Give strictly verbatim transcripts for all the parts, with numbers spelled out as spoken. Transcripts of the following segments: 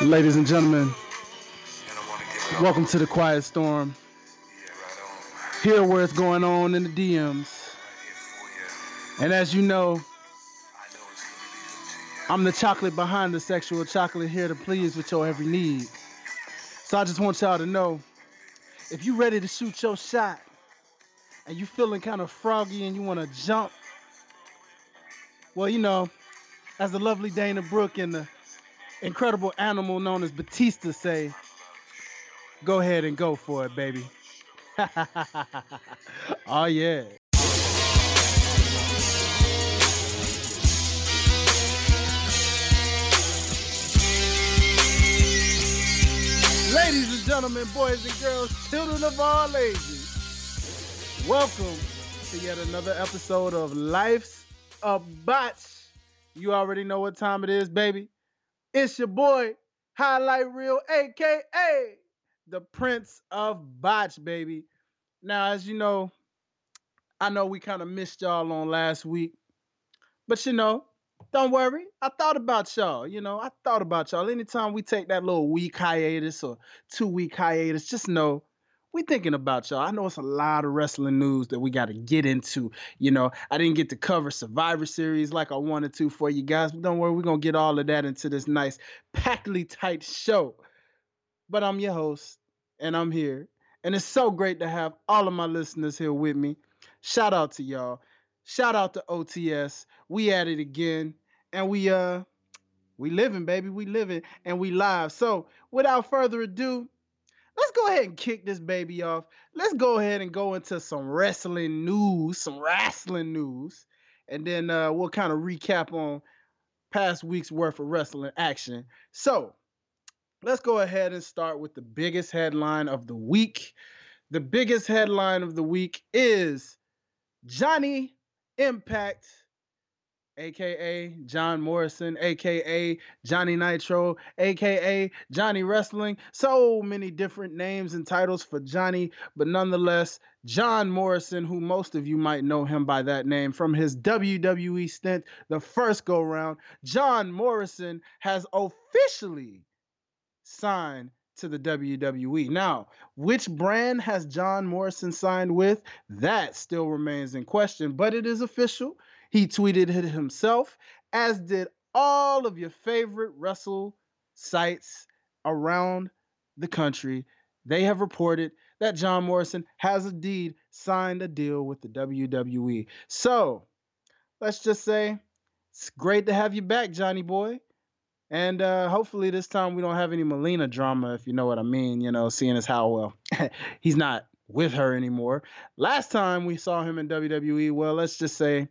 Ladies and gentlemen, welcome to the Quiet Storm. Here where it's going on in the D Ms. And as you know, I'm the chocolate behind the sexual chocolate, here to please with your every need. So I just want y'all to know, if you ready to shoot your shot and you feeling kind of froggy and you want to jump, well, you know, as the lovely Dana Brooke and the incredible animal known as Batista say, go ahead and go for it, baby. Oh, yeah. Ladies and gentlemen, boys and girls, children of all ages, welcome to yet another episode of Life's a Botch. You already know what time it is, baby. It's your boy, Highlight Reel, a k a the Prince of Botch, baby. Now, as you know, I know we kind of missed y'all on last week, but you know, don't worry. I thought about y'all. You know, I thought about y'all. Anytime we take that little week hiatus or two-week hiatus, just know we thinking about y'all. I know it's a lot of wrestling news that we got to get into. You know, I didn't get to cover Survivor Series like I wanted to for you guys, but don't worry, we're going to get all of that into this nice, packedly tight show. But I'm your host, and I'm here. And it's so great to have all of my listeners here with me. Shout out to y'all. Shout out to O T S. We at it again. And we, uh, we living, baby. We living, and we live. So without further ado, let's go ahead and kick this baby off. Let's go ahead and go into some wrestling news, some wrestling news. And then uh, we'll kind of recap on past week's worth of wrestling action. So let's go ahead and start with the biggest headline of the week. The biggest headline of the week is Johnny Impact, a k a. John Morrison, a k a. Johnny Nitro, a k a. Johnny Wrestling. So many different names and titles for Johnny, but nonetheless, John Morrison, who most of you might know him by that name from his W W E stint, the first go-round, John Morrison has officially signed to the W W E. Now, which brand has John Morrison signed with? That still remains in question, but it is official. He tweeted it himself, as did all of your favorite wrestle sites around the country. They have reported that John Morrison has indeed signed a deal with the W W E. So, let's just say, it's great to have you back, Johnny boy. And uh, hopefully this time we don't have any Melina drama, if you know what I mean, you know, seeing as how, well, he's not with her anymore. Last time we saw him in W W E, well, let's just say,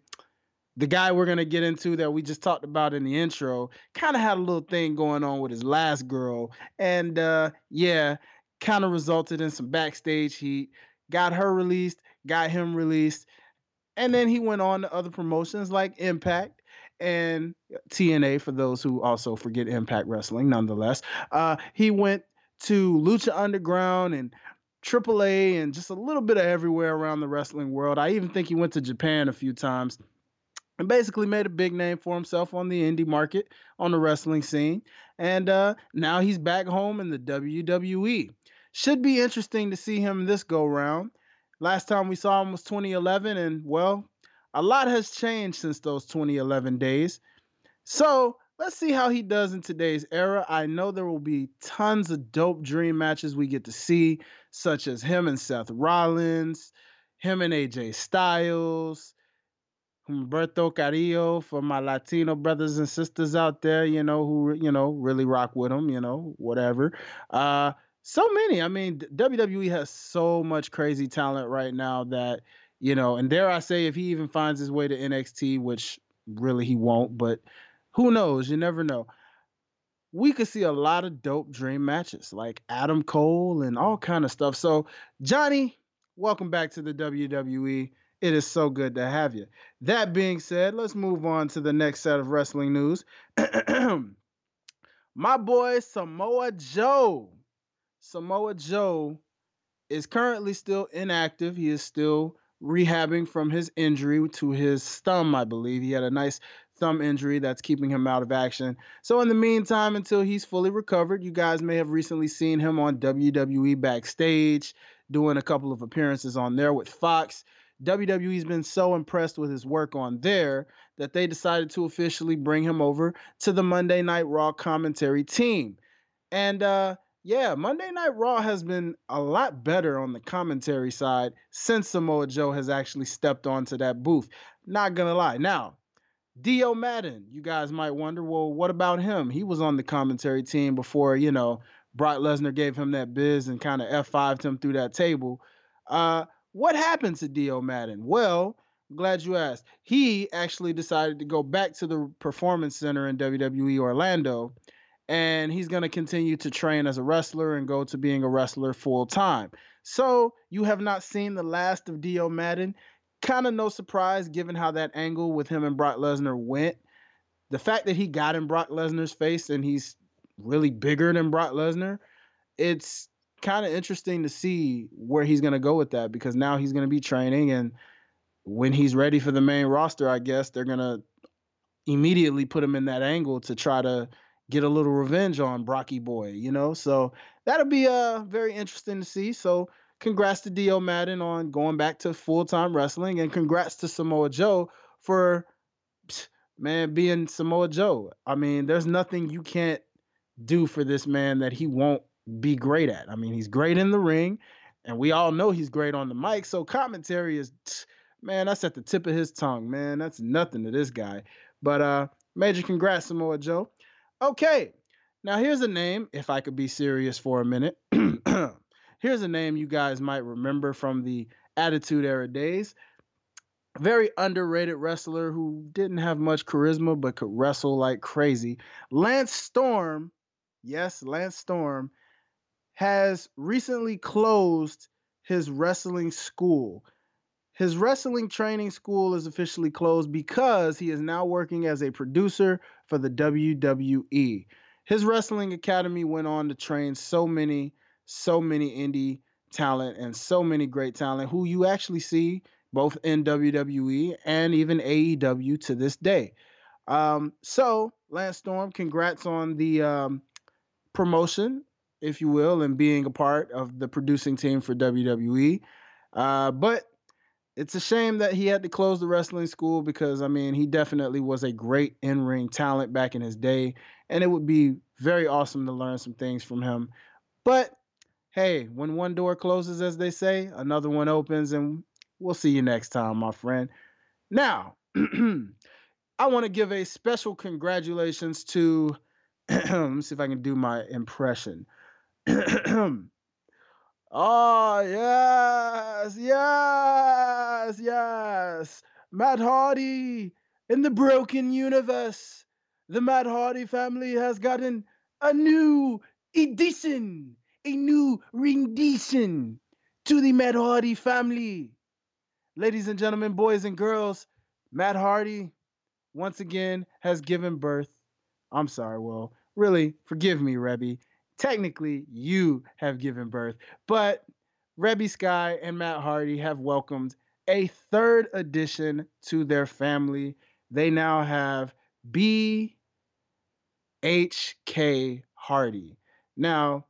the guy we're going to get into that we just talked about in the intro kind of had a little thing going on with his last girl. And, uh, yeah, kind of resulted in some backstage heat. Got her released, got him released. And then he went on to other promotions like Impact and T N A, for those who also forget Impact Wrestling, nonetheless. Uh, he went to Lucha Underground and triple A and just a little bit of everywhere around the wrestling world. I even think he went to Japan a few times. And basically made a big name for himself on the indie market, on the wrestling scene. And uh, now he's back home in the W W E. Should be interesting to see him this go-round. Last time we saw him was twenty eleven, and, well, a lot has changed since those twenty eleven days. So let's see how he does in today's era. I know there will be tons of dope dream matches we get to see, such as him and Seth Rollins, him and A J Styles, Humberto Carrillo, for my Latino brothers and sisters out there, you know, who, you know, really rock with him, you know, whatever. Uh, so many. I mean, W W E has so much crazy talent right now that, you know, and dare I say, if he even finds his way to N X T, which really he won't, but who knows? You never know. We could see a lot of dope dream matches like Adam Cole and all kind of stuff. So, Johnny, welcome back to the W W E. It is so good to have you. That being said, let's move on to the next set of wrestling news. My boy Samoa Joe. Samoa Joe is currently still inactive. He is still rehabbing from his injury to his thumb, I believe. He had a nice thumb injury that's keeping him out of action. So in the meantime, until he's fully recovered, you guys may have recently seen him on W W E Backstage doing a couple of appearances on there with Fox. W W E's been so impressed with his work on there that they decided to officially bring him over to the Monday Night Raw commentary team. And uh, yeah, Monday Night Raw has been a lot better on the commentary side since Samoa Joe has actually stepped onto that booth. Not gonna lie. Now, Dio Maddin, you guys might wonder, well, what about him? He was on the commentary team before, you know, Brock Lesnar gave him that biz and kind of F five'd him through that table. Uh, what happened to Dio Maddin? Well, I'm glad you asked. He actually decided to go back to the Performance Center in W W E Orlando, and he's going to continue to train as a wrestler and go to being a wrestler full time. So you have not seen the last of Dio Maddin. Kind of no surprise given how that angle with him and Brock Lesnar went. The fact that he got in Brock Lesnar's face and he's really bigger than Brock Lesnar, it's kind of interesting to see where he's going to go with that, because now he's going to be training, and when he's ready for the main roster, I guess they're going to immediately put him in that angle to try to get a little revenge on Brocky Boy, you know? So that'll be uh, very interesting to see. So congrats to Dio Maddin on going back to full-time wrestling, and congrats to Samoa Joe for, man, being Samoa Joe. I mean, there's nothing you can't do for this man that he won't be great at. I mean, he's great in the ring, and we all know he's great on the mic. So commentary is, man, that's at the tip of his tongue, man. That's nothing to this guy. But uh, major congrats, Samoa Joe. Okay, now here's a name, if I could be serious for a minute. Here's a name you guys might remember from the Attitude Era days. Very underrated wrestler who didn't have much charisma but could wrestle like crazy. Lance Storm, yes, Lance Storm, has recently closed his wrestling school. His wrestling training school is officially closed because he is now working as a producer for the W W E. His wrestling academy went on to train so many So many indie talent and so many great talent who you actually see both in W W E and even A E W to this day. Um, so, Lance Storm, congrats on the um, promotion, if you will, and being a part of the producing team for W W E. Uh, but it's a shame that he had to close the wrestling school because, I mean, he definitely was a great in-ring talent back in his day, and it would be very awesome to learn some things from him. But hey, when one door closes, as they say, another one opens, and we'll see you next time, my friend. Now, I want to give a special congratulations to, let's see if I can do my impression. Oh, yes, yes, yes. Matt Hardy in the Broken Universe. The Matt Hardy family has gotten a new edition. A new rendition to the Matt Hardy family. Ladies and gentlemen, boys and girls, Matt Hardy once again has given birth. I'm sorry, well, really, forgive me, Rebby. Technically, you have given birth, but Rebby Sky and Matt Hardy have welcomed a third addition to their family. They now have B H K Hardy. Now,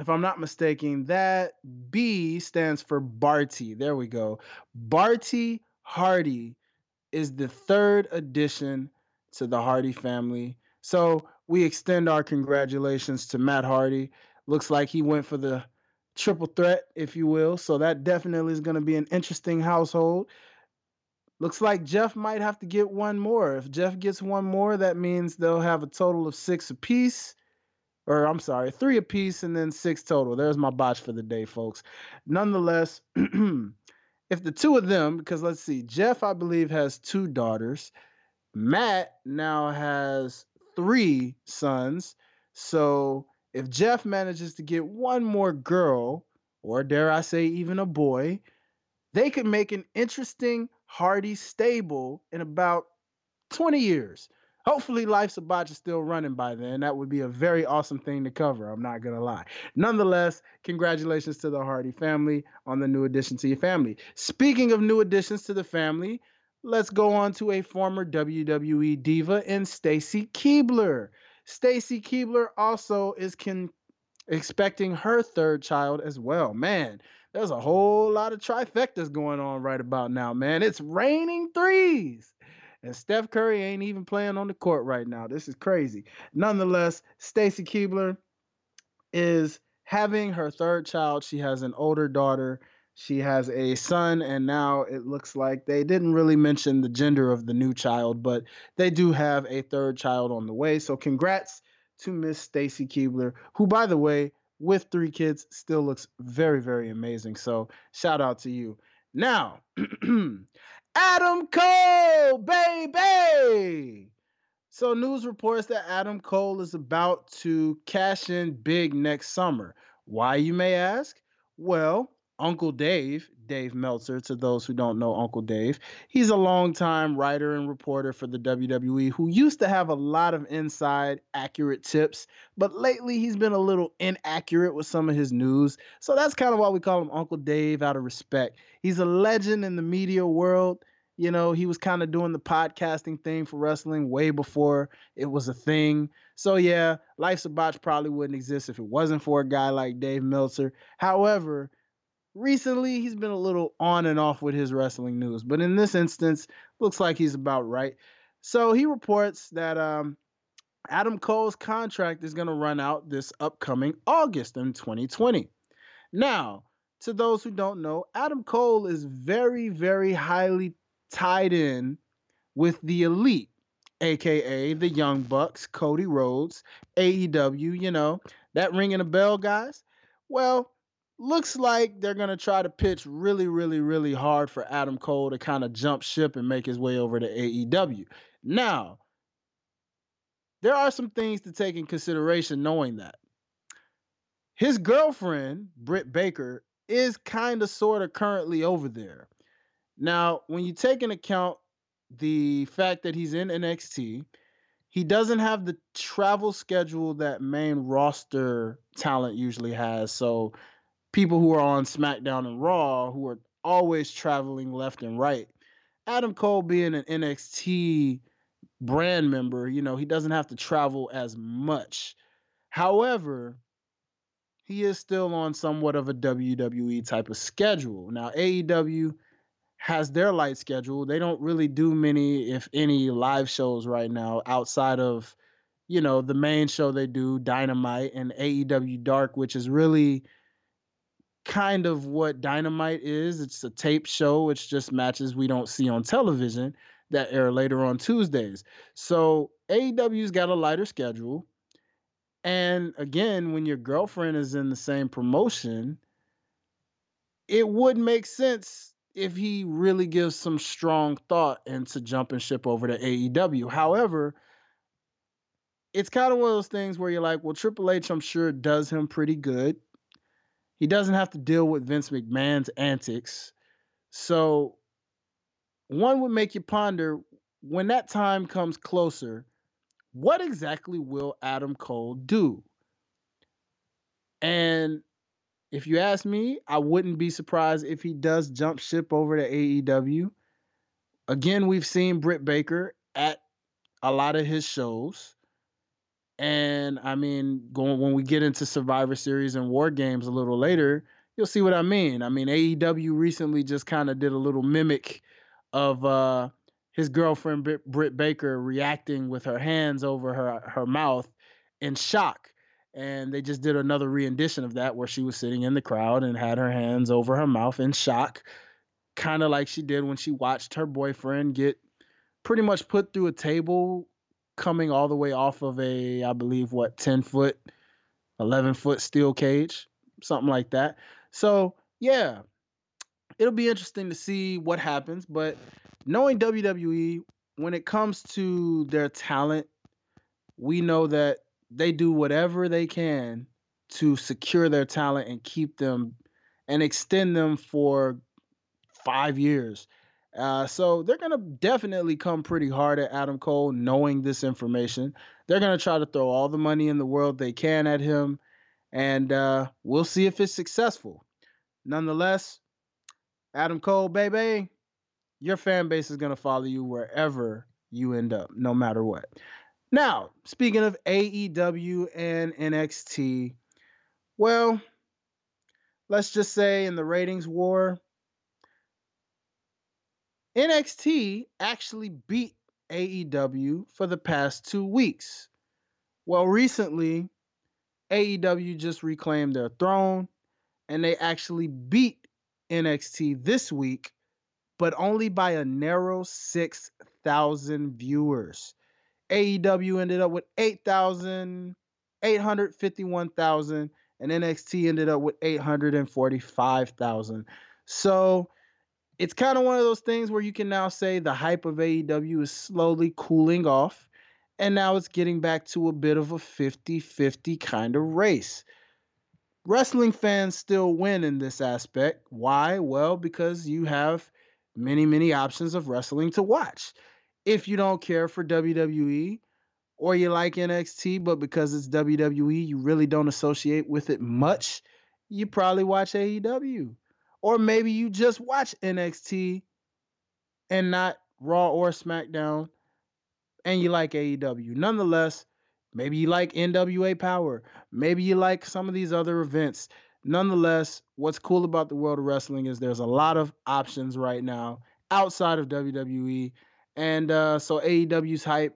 if I'm not mistaken, that B stands for Barty. There we go. Barty Hardy is the third addition to the Hardy family. So we extend our congratulations to Matt Hardy. Looks like he went for the triple threat, if you will. So that definitely is going to be an interesting household. Looks like Jeff might have to get one more. If Jeff gets one more, that means they'll have a total of six apiece. Or I'm sorry, three apiece and then six total. There's my botch for the day, folks. Nonetheless, if the two of them, because let's see, Jeff, I believe, has two daughters. Matt now has three sons. So if Jeff manages to get one more girl, or dare I say even a boy, they could make an interesting Hardy stable in about twenty years. Hopefully, Life's a Botch is still running by then. That would be a very awesome thing to cover. I'm not going to lie. Nonetheless, congratulations to the Hardy family on the new addition to your family. Speaking of new additions to the family, let's go on to a former W W E diva in Stacy Keibler. Stacy Keibler also is can expecting her third child as well. Man, there's a whole lot of trifectas going on right about now, man. It's raining threes. And Steph Curry ain't even playing on the court right now. This is crazy. Nonetheless, Stacy Keibler is having her third child. She has an older daughter. She has a son, and now it looks like they didn't really mention the gender of the new child, but they do have a third child on the way. So congrats to Miss Stacy Keibler, who, by the way, with three kids, still looks very, very amazing. So shout out to you. Now, Adam Cole, baby! So news reports that Adam Cole is about to cash in big next summer. Why, you may ask? Well, Uncle Dave, Dave Meltzer, to those who don't know Uncle Dave, he's a longtime writer and reporter for the W W E who used to have a lot of inside accurate tips, but lately he's been a little inaccurate with some of his news. So that's kind of why we call him Uncle Dave out of respect. He's a legend in the media world. You know, he was kind of doing the podcasting thing for wrestling way before it was a thing. So yeah, Life's a Botch probably wouldn't exist if it wasn't for a guy like Dave Meltzer. However, recently, he's been a little on and off with his wrestling news, but in this instance, looks like he's about right. So he reports that um, Adam Cole's contract is going to run out this upcoming August in twenty twenty. Now, to those who don't know, Adam Cole is very, very highly tied in with the Elite, a k a the Young Bucks, Cody Rhodes, A E W, you know, that ringing a bell, guys? Well, looks like they're going to try to pitch really, really, really hard for Adam Cole to kind of jump ship and make his way over to A E W. Now, there are some things to take in consideration knowing that. His girlfriend, Britt Baker, is kind of sort of currently over there. Now, when you take into account the fact that he's in N X T, he doesn't have the travel schedule that main roster talent usually has, so people who are on SmackDown and Raw, who are always traveling left and right. Adam Cole being an N X T brand member, you know, he doesn't have to travel as much. However, he is still on somewhat of a W W E type of schedule. Now, A E W has their light schedule. They don't really do many, if any, live shows right now outside of, you know, the main show they do, Dynamite, and A E W Dark, which is really kind of what Dynamite is. It's a tape show. It's just matches we don't see on television that air later on Tuesdays. So A E W's got a lighter schedule. And again, when your girlfriend is in the same promotion, it would make sense if he really gives some strong thought into jumping ship over to A E W. However, it's kind of one of those things where you're like, well, Triple H, I'm sure, does him pretty good. He doesn't have to deal with Vince McMahon's antics. So one would make you ponder, when that time comes closer, what exactly will Adam Cole do? And if you ask me, I wouldn't be surprised if he does jump ship over to A E W. Again, we've seen Britt Baker at a lot of his shows. And, I mean, going when we get into Survivor Series and War Games a little later, you'll see what I mean. I mean, A E W recently just kind of did a little mimic of uh, his girlfriend, Br- Britt Baker, reacting with her hands over her, her mouth in shock. And they just did another rendition of that where she was sitting in the crowd and had her hands over her mouth in shock, kind of like she did when she watched her boyfriend get pretty much put through a table coming all the way off of a, I believe, what, ten-foot, eleven-foot steel cage, something like that. So, yeah, it'll be interesting to see what happens. But knowing W W E, when it comes to their talent, we know that they do whatever they can to secure their talent and keep them and extend them for five years. Uh, so they're going to definitely come pretty hard at Adam Cole, knowing this information. They're going to try to throw all the money in the world they can at him, and uh, we'll see if it's successful. Nonetheless, Adam Cole, baby, your fan base is going to follow you wherever you end up, no matter what. Now, speaking of A E W and N X T, well, let's just say in the ratings war, N X T actually beat A E W for the past two weeks. Well, recently, A E W just reclaimed their throne, and they actually beat N X T this week, but only by a narrow six thousand viewers. A E W ended up with eight hundred fifty-one thousand, and N X T ended up with eight hundred forty-five thousand. So it's kind of one of those things where you can now say the hype of A E W is slowly cooling off, and now it's getting back to a bit of a fifty-fifty kind of race. Wrestling fans still win in this aspect. Why? Well, because you have many, many options of wrestling to watch. If you don't care for W W E or you like N X T, but because it's W W E, you really don't associate with it much, you probably watch A E W. Or maybe you just watch N X T and not Raw or SmackDown, and you like A E W. Nonetheless, maybe you like N W A Power. Maybe you like some of these other events. Nonetheless, what's cool about the world of wrestling is there's a lot of options right now outside of W W E. And uh, so A E W's hype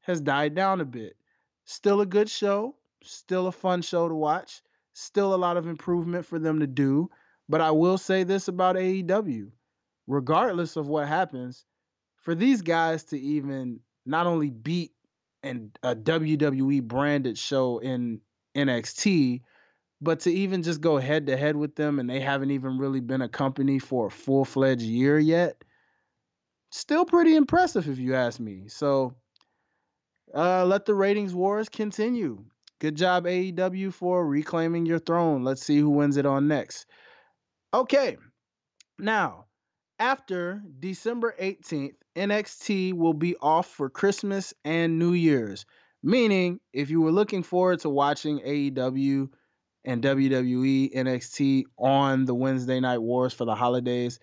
has died down a bit. Still a good show. Still a fun show to watch. Still a lot of improvement for them to do. But I will say this about A E W. Regardless of what happens, for these guys to even not only beat and a W W E branded show in N X T, but to even just go head to head with them, and they haven't even really been a company for a full fledged year yet, still pretty impressive if you ask me. So uh, let the ratings wars continue. Good job, A E W, for reclaiming your throne. Let's see who wins it on next. Okay, now after December eighteenth, N X T will be off for Christmas and New Year's, meaning if you were looking forward to watching A E W and W W E N X T on the Wednesday Night Wars for the holidays,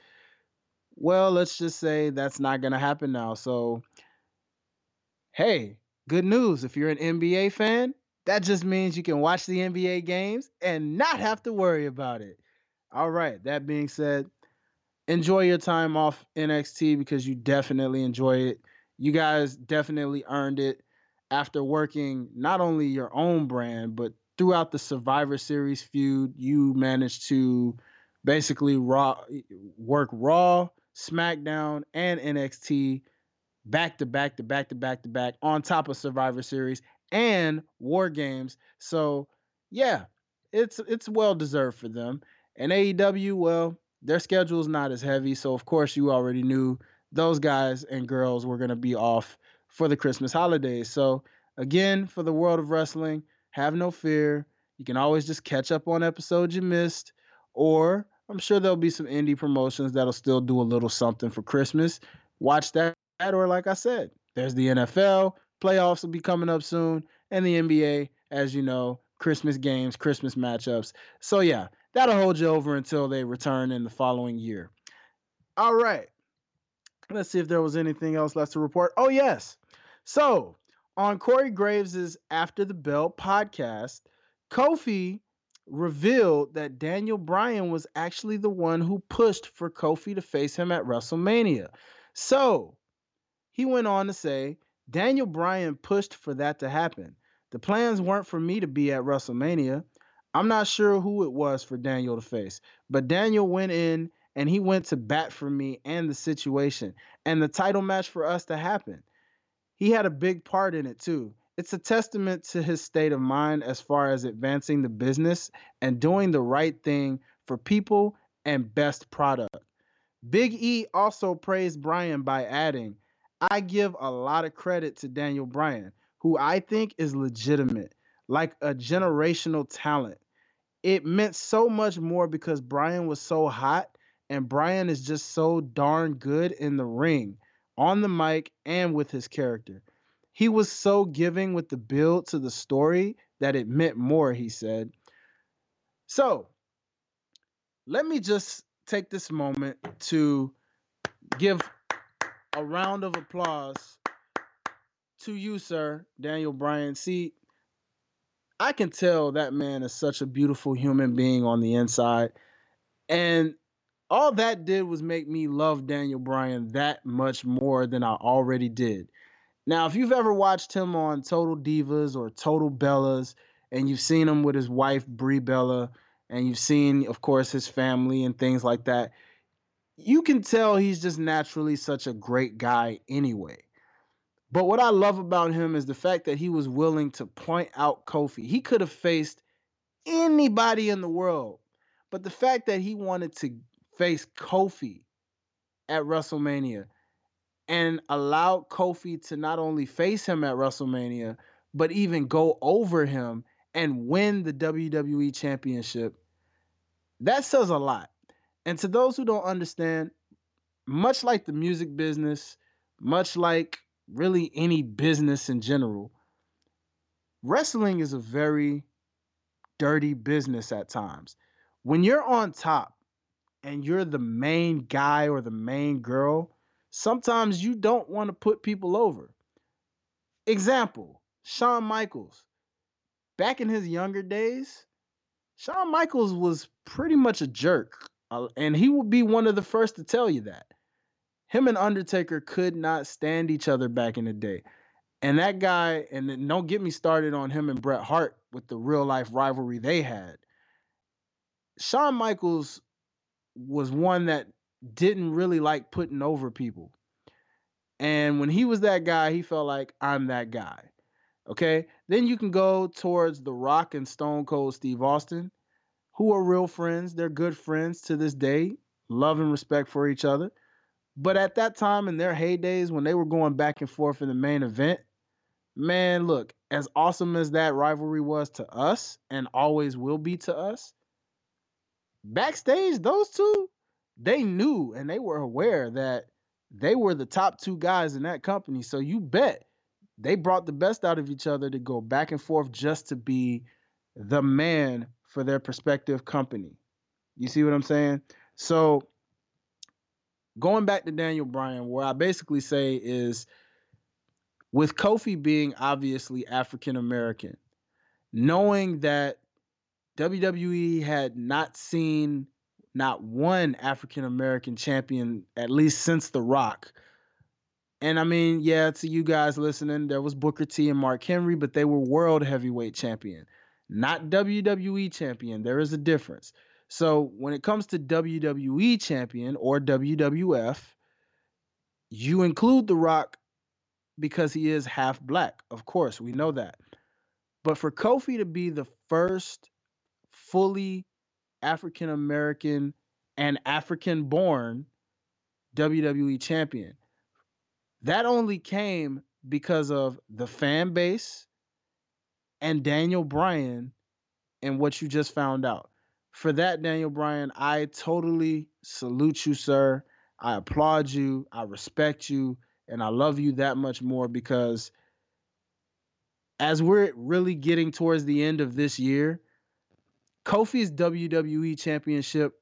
well, let's just say that's not going to happen now. So, hey, good news. If you're an N B A fan, that just means you can watch the N B A games and not have to worry about it. All right, that being said, enjoy your time off N X T because you definitely enjoy it. You guys definitely earned it after working not only your own brand, but throughout the Survivor Series feud, you managed to basically raw, work Raw, SmackDown, and N X T back to back to back to back to back on top of Survivor Series and War Games. So, yeah, it's it's well-deserved for them. And A E W, well, their schedule's not as heavy, so of course you already knew those guys and girls were going to be off for the Christmas holidays. So again, for the world of wrestling, have no fear. You can always just catch up on episodes you missed, or I'm sure there'll be some indie promotions that'll still do a little something for Christmas. Watch that, or like I said, there's the N F L. Playoffs will be coming up soon, and the N B A, as you know, Christmas games, Christmas matchups. So yeah, that'll hold you over until they return in the following year. All right. Let's see if there was anything else left to report. Oh, yes. So, on Corey Graves' After the Bell podcast, Kofi revealed that Daniel Bryan was actually the one who pushed for Kofi to face him at WrestleMania. So, he went on to say, Daniel Bryan pushed for that to happen. The plans weren't for me to be at WrestleMania. I'm not sure who it was for Daniel to face, but Daniel went in and he went to bat for me and the situation and the title match for us to happen. He had a big part in it too. It's a testament to his state of mind as far as advancing the business and doing the right thing for people and best product. Big E also praised Bryan by adding, I give a lot of credit to Daniel Bryan, who I think is legitimate, like a generational talent. It meant so much more because Bryan was so hot, and Bryan is just so darn good in the ring, on the mic, and with his character. He was so giving with the build to the story that it meant more, he said. So, let me just take this moment to give a round of applause to you, sir, Daniel Bryan. See, I can tell that man is such a beautiful human being on the inside. And all that did was make me love Daniel Bryan that much more than I already did. Now, if you've ever watched him on Total Divas or Total Bellas, and you've seen him with his wife, Brie Bella, and you've seen, of course, his family and things like that, you can tell he's just naturally such a great guy anyway. But what I love about him is the fact that he was willing to point out Kofi. He could have faced anybody in the world, but the fact that he wanted to face Kofi at WrestleMania and allowed Kofi to not only face him at WrestleMania, but even go over him and win the W W E Championship, that says a lot. And to those who don't understand, much like the music business, much like really any business in general, wrestling is a very dirty business at times. When you're on top and you're the main guy or the main girl, sometimes you don't want to put people over. Example, Shawn Michaels. Back in his younger days, Shawn Michaels was pretty much a jerk, and he would be one of the first to tell you that. Him and Undertaker could not stand each other back in the day. And that guy, and don't get me started on him and Bret Hart with the real-life rivalry they had. Shawn Michaels was one that didn't really like putting over people. And when he was that guy, he felt like, I'm that guy. Okay? Then you can go towards The Rock and Stone Cold Steve Austin, who are real friends. They're good friends to this day. Love and respect for each other. But at that time in their heydays, when they were going back and forth in the main event, man, look, as awesome as that rivalry was to us and always will be to us, backstage, those two, they knew and they were aware that they were the top two guys in that company. So you bet they brought the best out of each other to go back and forth just to be the man for their prospective company. You see what I'm saying? So going back to Daniel Bryan, what I basically say is, with Kofi being obviously African-American, knowing that W W E had not seen not one African-American champion, at least since The Rock. And I mean, yeah, to you guys listening, there was Booker T and Mark Henry, but they were world heavyweight champion, not W W E champion. There is a difference. So when it comes to W W E champion or W W F, you include The Rock because he is half black. Of course, we know that. But for Kofi to be the first fully African-American and African-born W W E champion, that only came because of the fan base and Daniel Bryan and what you just found out. For that, Daniel Bryan, I totally salute you, sir. I applaud you. I respect you. And I love you that much more, because as we're really getting towards the end of this year, Kofi's W W E Championship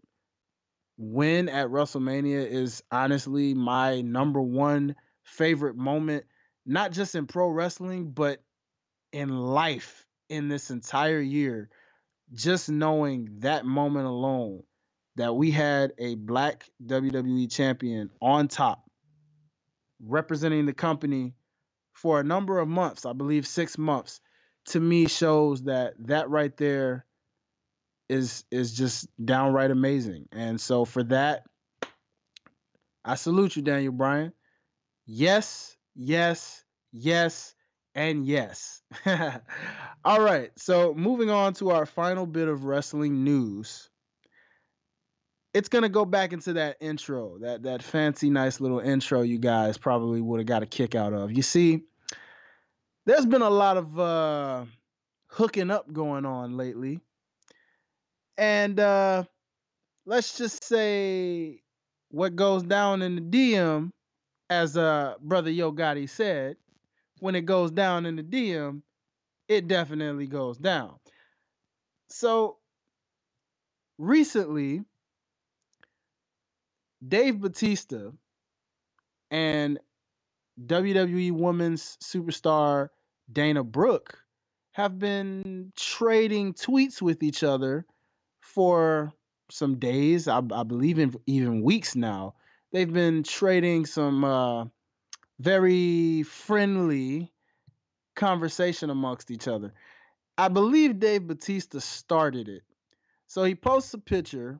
win at WrestleMania is honestly my number one favorite moment, not just in pro wrestling, but in life in this entire year. Just knowing that moment alone, that we had a black W W E champion on top representing the company for a number of months, I believe six months, to me shows that that right there is is just downright amazing. And so for that, I salute you, Daniel Bryan. Yes, yes, yes. And yes. All right. So moving on to our final bit of wrestling news. It's going to go back into that intro, that, that fancy, nice little intro you guys probably would have got a kick out of. You see, there's been a lot of uh, hooking up going on lately. And uh, let's just say what goes down in the D M, as uh, Brother Yo Gotti said, when it goes down in the D M, it definitely goes down. So recently, Dave Batista and W W E Women's Superstar Dana Brooke have been trading tweets with each other for some days, I, I believe in even weeks now. They've been trading some uh, very friendly conversation amongst each other. I believe Dave Batista started it. So he posts a picture,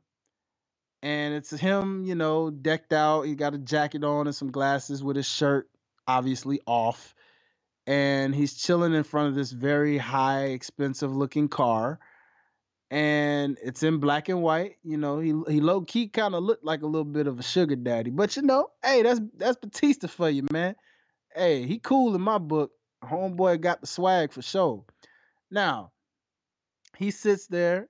and it's him, you know, decked out. He got a jacket on and some glasses with his shirt obviously off. And he's chilling in front of this very high, expensive-looking car. And it's in black and white. You know, he he low-key kind of looked like a little bit of a sugar daddy. But, you know, hey, that's that's Batista for you, man. Hey, he cool in my book. Homeboy got the swag for sure. Now, he sits there,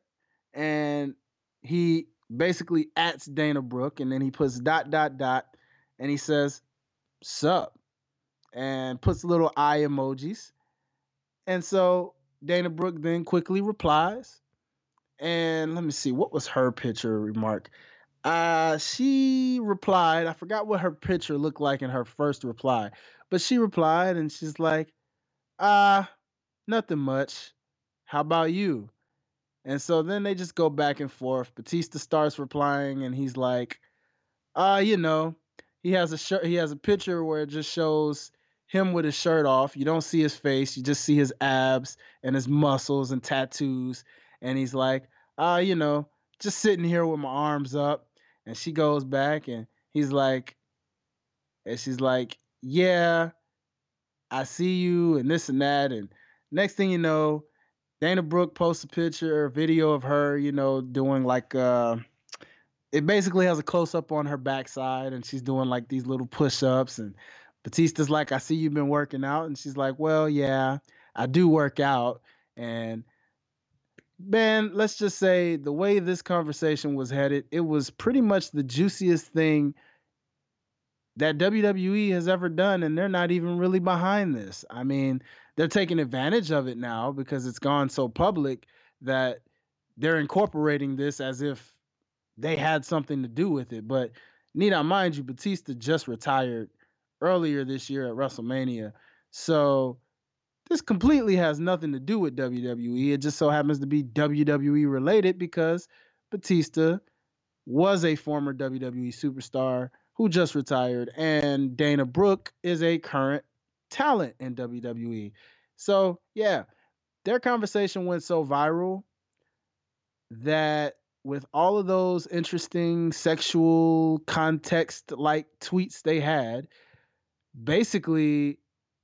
and he basically ats Dana Brooke, and then he puts dot, dot, dot, and he says, sup, and puts little eye emojis. And so Dana Brooke then quickly replies, and let me see, what was her picture remark? Uh, she replied, I forgot what her picture looked like in her first reply, but she replied, and she's like, uh, nothing much. How about you? And so then they just go back and forth. Batista starts replying, and he's like, uh, you know, he has a shirt, he has a picture where it just shows him with his shirt off. You don't see his face. You just see his abs and his muscles and tattoos. And he's like, uh, you know, just sitting here with my arms up. And she goes back, and he's like, and she's like, yeah, I see you and this and that. And next thing you know, Dana Brooke posts a picture or video of her, you know, doing like, uh, it basically has a close-up on her backside, and she's doing like these little push-ups, and Batista's like, I see you've been working out. And she's like, well, yeah, I do work out. And man, let's just say the way this conversation was headed, it was pretty much the juiciest thing that W W E has ever done, and they're not even really behind this. I mean, they're taking advantage of it now because it's gone so public that they're incorporating this as if they had something to do with it. But need I mind you, Batista just retired earlier this year at WrestleMania. So this completely has nothing to do with W W E. It just so happens to be W W E related because Batista was a former W W E superstar who just retired, and Dana Brooke is a current talent in W W E. So, yeah, their conversation went so viral that with all of those interesting sexual context-like tweets they had, basically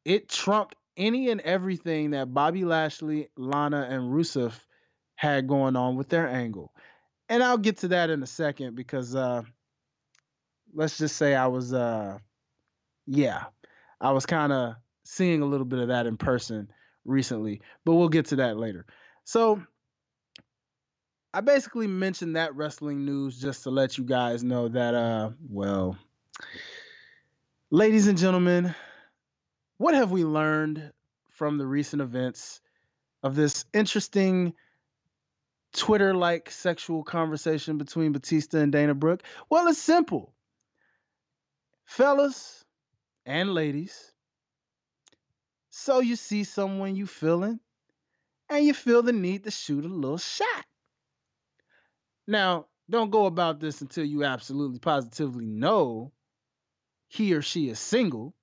it trumped any and everything that Bobby Lashley, Lana, and Rusev had going on with their angle. And I'll get to that in a second because... uh Let's just say I was, uh, yeah, I was kind of seeing a little bit of that in person recently, but we'll get to that later. So I basically mentioned that wrestling news just to let you guys know that, uh, well, ladies and gentlemen, what have we learned from the recent events of this interesting Twitter-like sexual conversation between Batista and Dana Brooke? Well, it's simple. Fellas and ladies, so you see someone you feeling, and you feel the need to shoot a little shot. Now, don't go about this until you absolutely positively know he or she is single.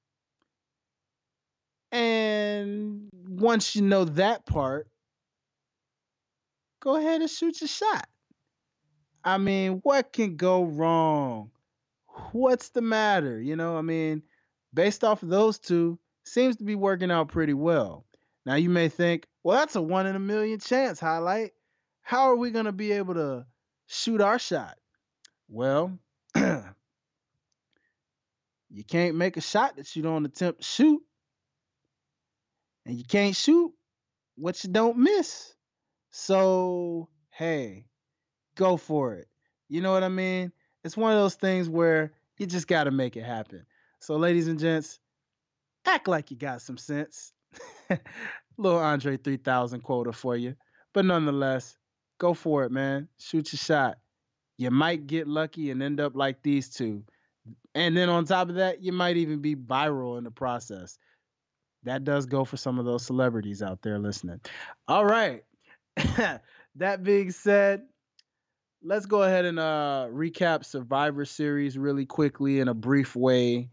And once you know that part, go ahead and shoot your shot. I mean, what can go wrong? What's the matter? You know, I mean, based off of those two, seems to be working out pretty well. Now, you may think, well, that's a one in a million chance, highlight. How are we going to be able to shoot our shot? Well, you can't make a shot that you don't attempt to shoot. And you can't shoot what you don't miss. So, hey, go for it. You know what I mean? It's one of those things where you just got to make it happen. So, ladies and gents, act like you got some sense. Little Andre three thousand quota for you. But nonetheless, go for it, man. Shoot your shot. You might get lucky and end up like these two. And then on top of that, you might even be viral in the process. That does go for some of those celebrities out there listening. All right. That being said, let's go ahead and uh, recap Survivor Series really quickly in a brief way.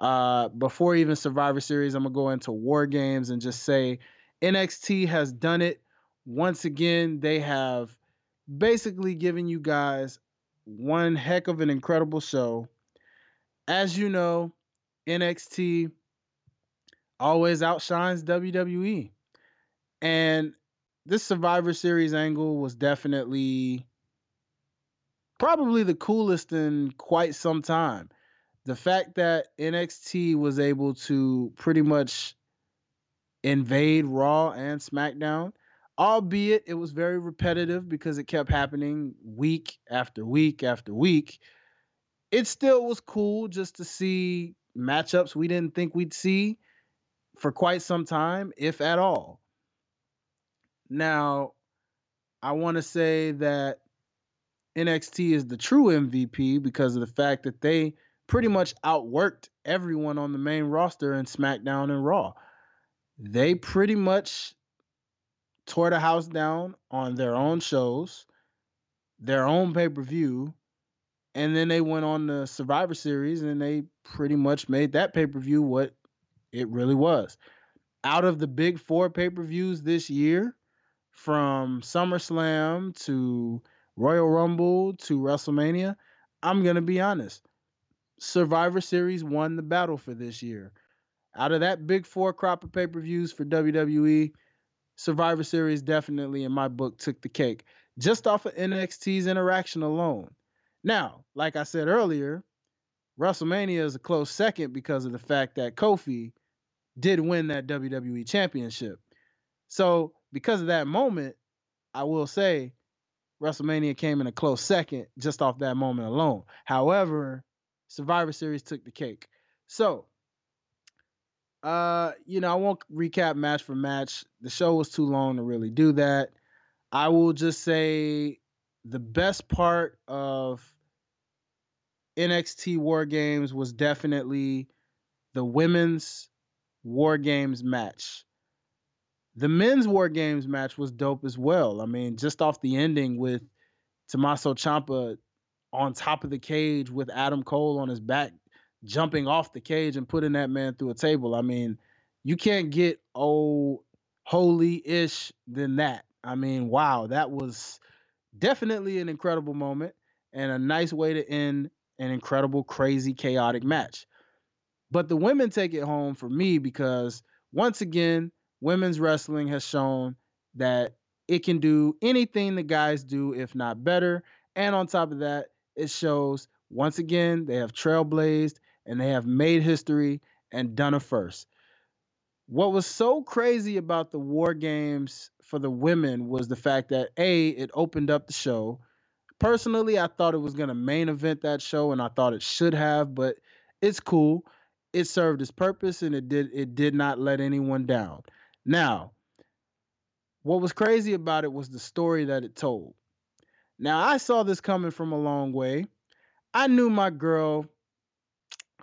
Uh, before even Survivor Series, I'm going to go into War Games and just say N X T has done it. Once again, they have basically given you guys one heck of an incredible show. As you know, N X T always outshines W W E. And this Survivor Series angle was definitely probably the coolest in quite some time. The fact that N X T was able to pretty much invade Raw and SmackDown, albeit it was very repetitive because it kept happening week after week after week. It still was cool just to see matchups we didn't think we'd see for quite some time, if at all. Now, I want to say that N X T is the true M V P because of the fact that they pretty much outworked everyone on the main roster in SmackDown and Raw. They pretty much tore the house down on their own shows, their own pay-per-view, and then they went on the Survivor Series and they pretty much made that pay-per-view what it really was. Out of the big four pay-per-views this year, from SummerSlam to Royal Rumble to WrestleMania, I'm going to be honest, Survivor Series won the battle for this year. Out of that big four crop of pay-per-views for W W E, Survivor Series definitely, in my book, took the cake just off of N X T's interaction alone. Now, like I said earlier, WrestleMania is a close second because of the fact that Kofi did win that W W E championship. So because of that moment, I will say WrestleMania came in a close second just off that moment alone. However, Survivor Series took the cake. So, uh, you know, I won't recap match for match. The show was too long to really do that. I will just say the best part of N X T War Games was definitely the women's War Games match. The men's War Games match was dope as well. I mean, just off the ending with Tommaso Ciampa on top of the cage with Adam Cole on his back, jumping off the cage and putting that man through a table. I mean, you can't get oh holy-ish than that. I mean, wow, that was definitely an incredible moment and a nice way to end an incredible, crazy, chaotic match. But the women take it home for me because, once again, women's wrestling has shown that it can do anything the guys do, if not better. And on top of that, it shows, once again, they have trailblazed and they have made history and done a first. What was so crazy about the War Games for the women was the fact that, A, it opened up the show. Personally, I thought it was going to main event that show, and I thought it should have, but it's cool. It served its purpose, and it did it did not let anyone down. Now, what was crazy about it was the story that it told. Now, I saw this coming from a long way. I knew my girl,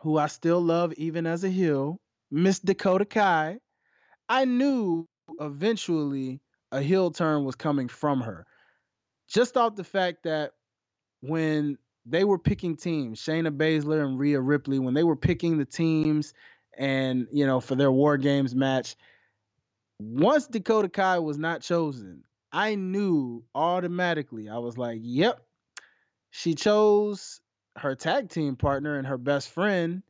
who I still love even as a heel, Miss Dakota Kai, I knew eventually a heel turn was coming from her. Just off the fact that when they were picking teams, Shayna Baszler and Rhea Ripley, when they were picking the teams and, you know, for their War Games match, once Dakota Kai was not chosen, I knew automatically. I was like, yep, she chose her tag team partner and her best friend,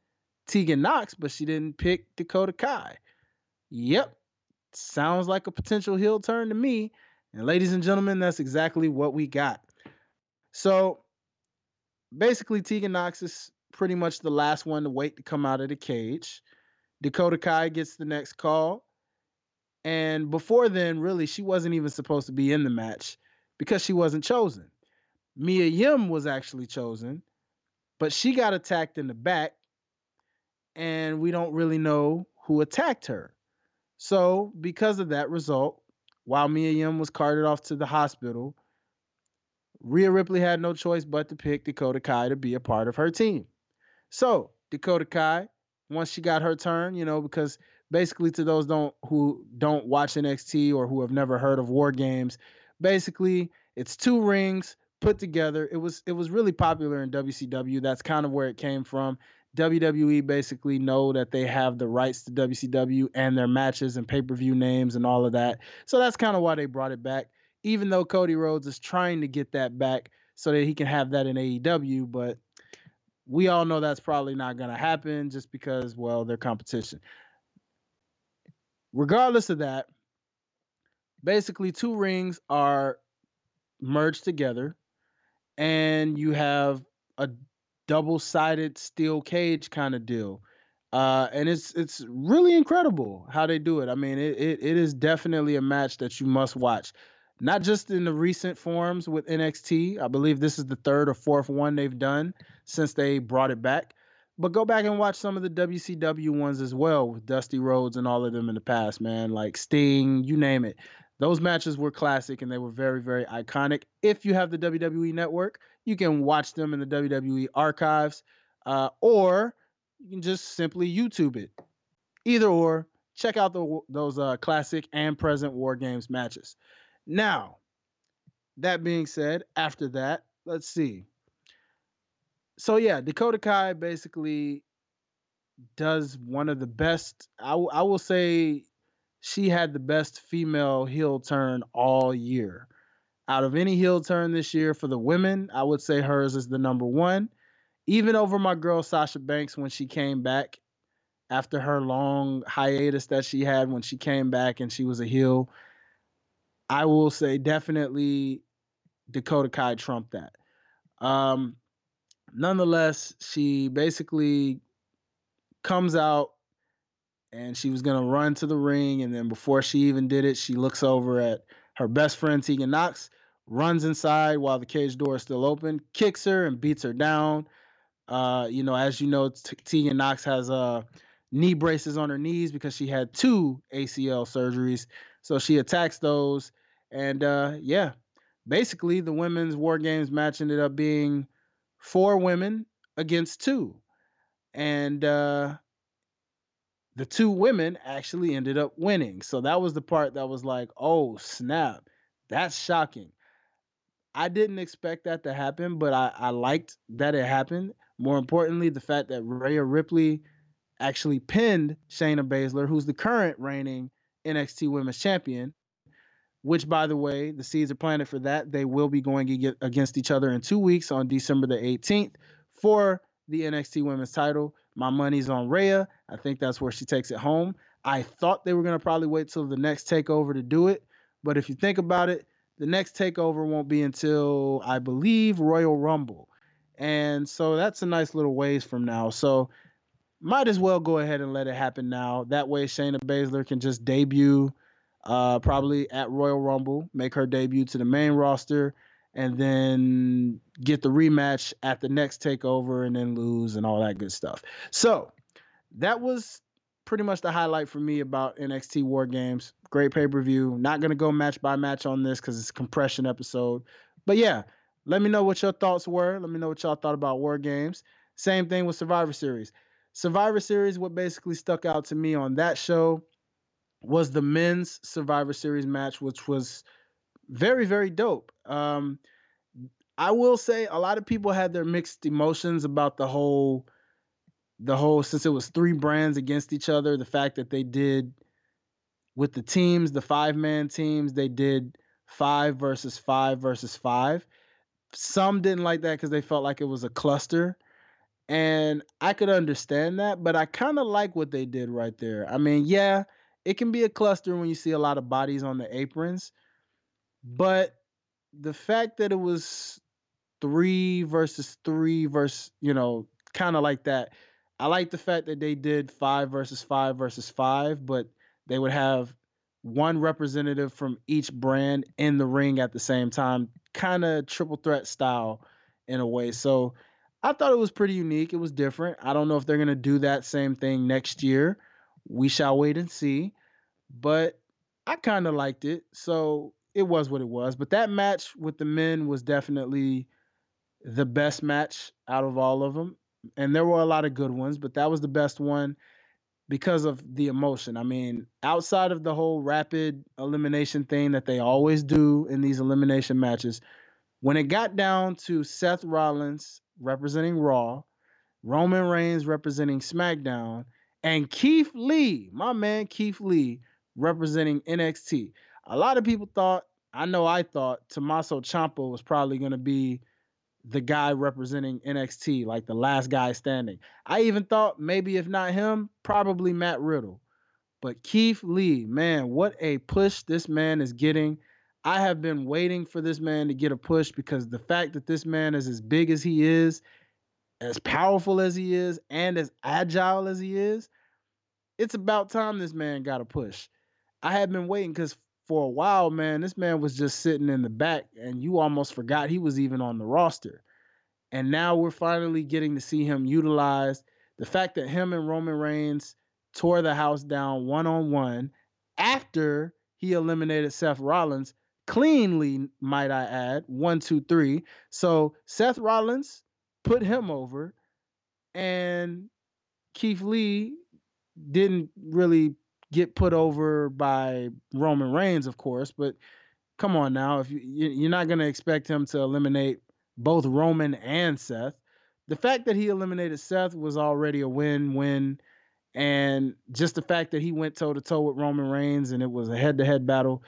Tegan Nox, but she didn't pick Dakota Kai. Yep, sounds like a potential heel turn to me. And ladies and gentlemen, that's exactly what we got. So basically, Tegan Nox is pretty much the last one to wait to come out of the cage. Dakota Kai gets the next call. And before then, really, she wasn't even supposed to be in the match because she wasn't chosen. Mia Yim was actually chosen, but she got attacked in the back, and we don't really know who attacked her. So because of that result, while Mia Yim was carted off to the hospital, Rhea Ripley had no choice but to pick Dakota Kai to be a part of her team. So Dakota Kai, once she got her turn, you know, because basically to those don't who don't watch N X T or who have never heard of War Games, basically it's two rings put together. It was it was really popular in W C W. That's kind of where it came from. W W E basically know that they have the rights to W C W and their matches and pay-per-view names and all of that. So that's kind of why they brought it back, even though Cody Rhodes is trying to get that back so that he can have that in A E W. But we all know that's probably not going to happen just because, well, they're competition. Regardless of that, basically two rings are merged together and you have a double-sided steel cage kind of deal. Uh, and it's it's really incredible how they do it. I mean, it, it it is definitely a match that you must watch. Not just in the recent forms with N X T. I believe this is the third or fourth one they've done since they brought it back. But go back and watch some of the W C W ones as well with Dusty Rhodes and all of them in the past, man. Like Sting, you name it. Those matches were classic and they were very, very iconic. If you have the W W E Network, you can watch them in the W W E archives, uh, or you can just simply YouTube it. Either or, check out the, those uh, classic and present War Games matches. Now, that being said, after that, let's see. So yeah, Dakota Kai basically does one of the best, I, w- I will say she had the best female heel turn all year. Out of any heel turn this year for the women, I would say hers is the number one. Even over my girl Sasha Banks when she came back after her long hiatus that she had when she came back and she was a heel, I will say definitely Dakota Kai trumped that. Um, nonetheless, she basically comes out and she was going to run to the ring. And then before she even did it, she looks over at her best friend, Tegan Nox, runs inside while the cage door is still open, kicks her and beats her down. Uh, you know, as you know, T- Tegan Nox has uh, knee braces on her knees because she had two A C L surgeries. So she attacks those, and uh, yeah, basically the women's War Games match ended up being four women against two, and uh, the two women actually ended up winning. So that was the part that was like, oh snap, that's shocking. I didn't expect that to happen, but I, I liked that it happened. More importantly, the fact that Rhea Ripley actually pinned Shayna Baszler, who's the current reigning N X T Women's Champion, which, by the way, the seeds are planted for that. They will be going against each other in two weeks on December the eighteenth for the N X T Women's title. My money's on Rhea. I think that's where she takes it home. I thought they were going to probably wait till the next takeover to do it, but if you think about it, the next takeover won't be until, I believe, Royal Rumble. And so that's a nice little ways from now. So might as well go ahead and let it happen now. That way, Shayna Baszler can just debut uh, probably at Royal Rumble, make her debut to the main roster, and then get the rematch at the next takeover and then lose and all that good stuff. So that was pretty much the highlight for me about N X T War Games. Great pay-per-view. Not going to go match by match on this because it's a compression episode. But yeah, let me know what your thoughts were. Let me know what y'all thought about War Games. Same thing with Survivor Series. Survivor Series, what basically stuck out to me on that show was the men's Survivor Series match, which was very, very dope. Um, I will say a lot of people had their mixed emotions about the whole, the whole, since it was three brands against each other, the fact that they did with the teams, the five-man teams, they did five versus five versus five. Some didn't like that because they felt like it was a cluster. And I could understand that, but I kind of like what they did right there. I mean, yeah, it can be a cluster when you see a lot of bodies on the aprons, but the fact that it was three versus three versus, you know, kind of like that. I like the fact that they did five versus five versus five, but they would have one representative from each brand in the ring at the same time, kind of triple threat style in a way. So I thought it was pretty unique. It was different. I don't know if they're going to do that same thing next year. We shall wait and see. But I kind of liked it. So it was what it was. But that match with the men was definitely the best match out of all of them. and there were a lot of good ones, but that was the best one because of the emotion. I mean, outside of the whole rapid elimination thing that they always do in these elimination matches, when it got down to Seth Rollins representing Raw, Roman Reigns representing SmackDown, and Keith Lee, my man Keith Lee, representing N X T. A lot of people thought, I know I thought, Tommaso Ciampa was probably going to be the guy representing N X T, like the last guy standing. I even thought maybe if not him, probably Matt Riddle. But Keith Lee, man, what a push this man is getting. I have been waiting for this man to get a push because the fact that this man is as big as he is, as powerful as he is, and as agile as he is, it's about time this man got a push. I had been waiting because for a while, man, this man was just sitting in the back and you almost forgot he was even on the roster. And now we're finally getting to see him utilized. The fact that him and Roman Reigns tore the house down one-on-one after he eliminated Seth Rollins, cleanly, might I add, one, two, three. So Seth Rollins put him over and Keith Lee didn't really get put over by Roman Reigns, of course, but come on now, if you, you're not going to expect him to eliminate both Roman and Seth. The fact that he eliminated Seth was already a win-win, and just the fact that he went toe-to-toe with Roman Reigns and it was a head-to-head battle,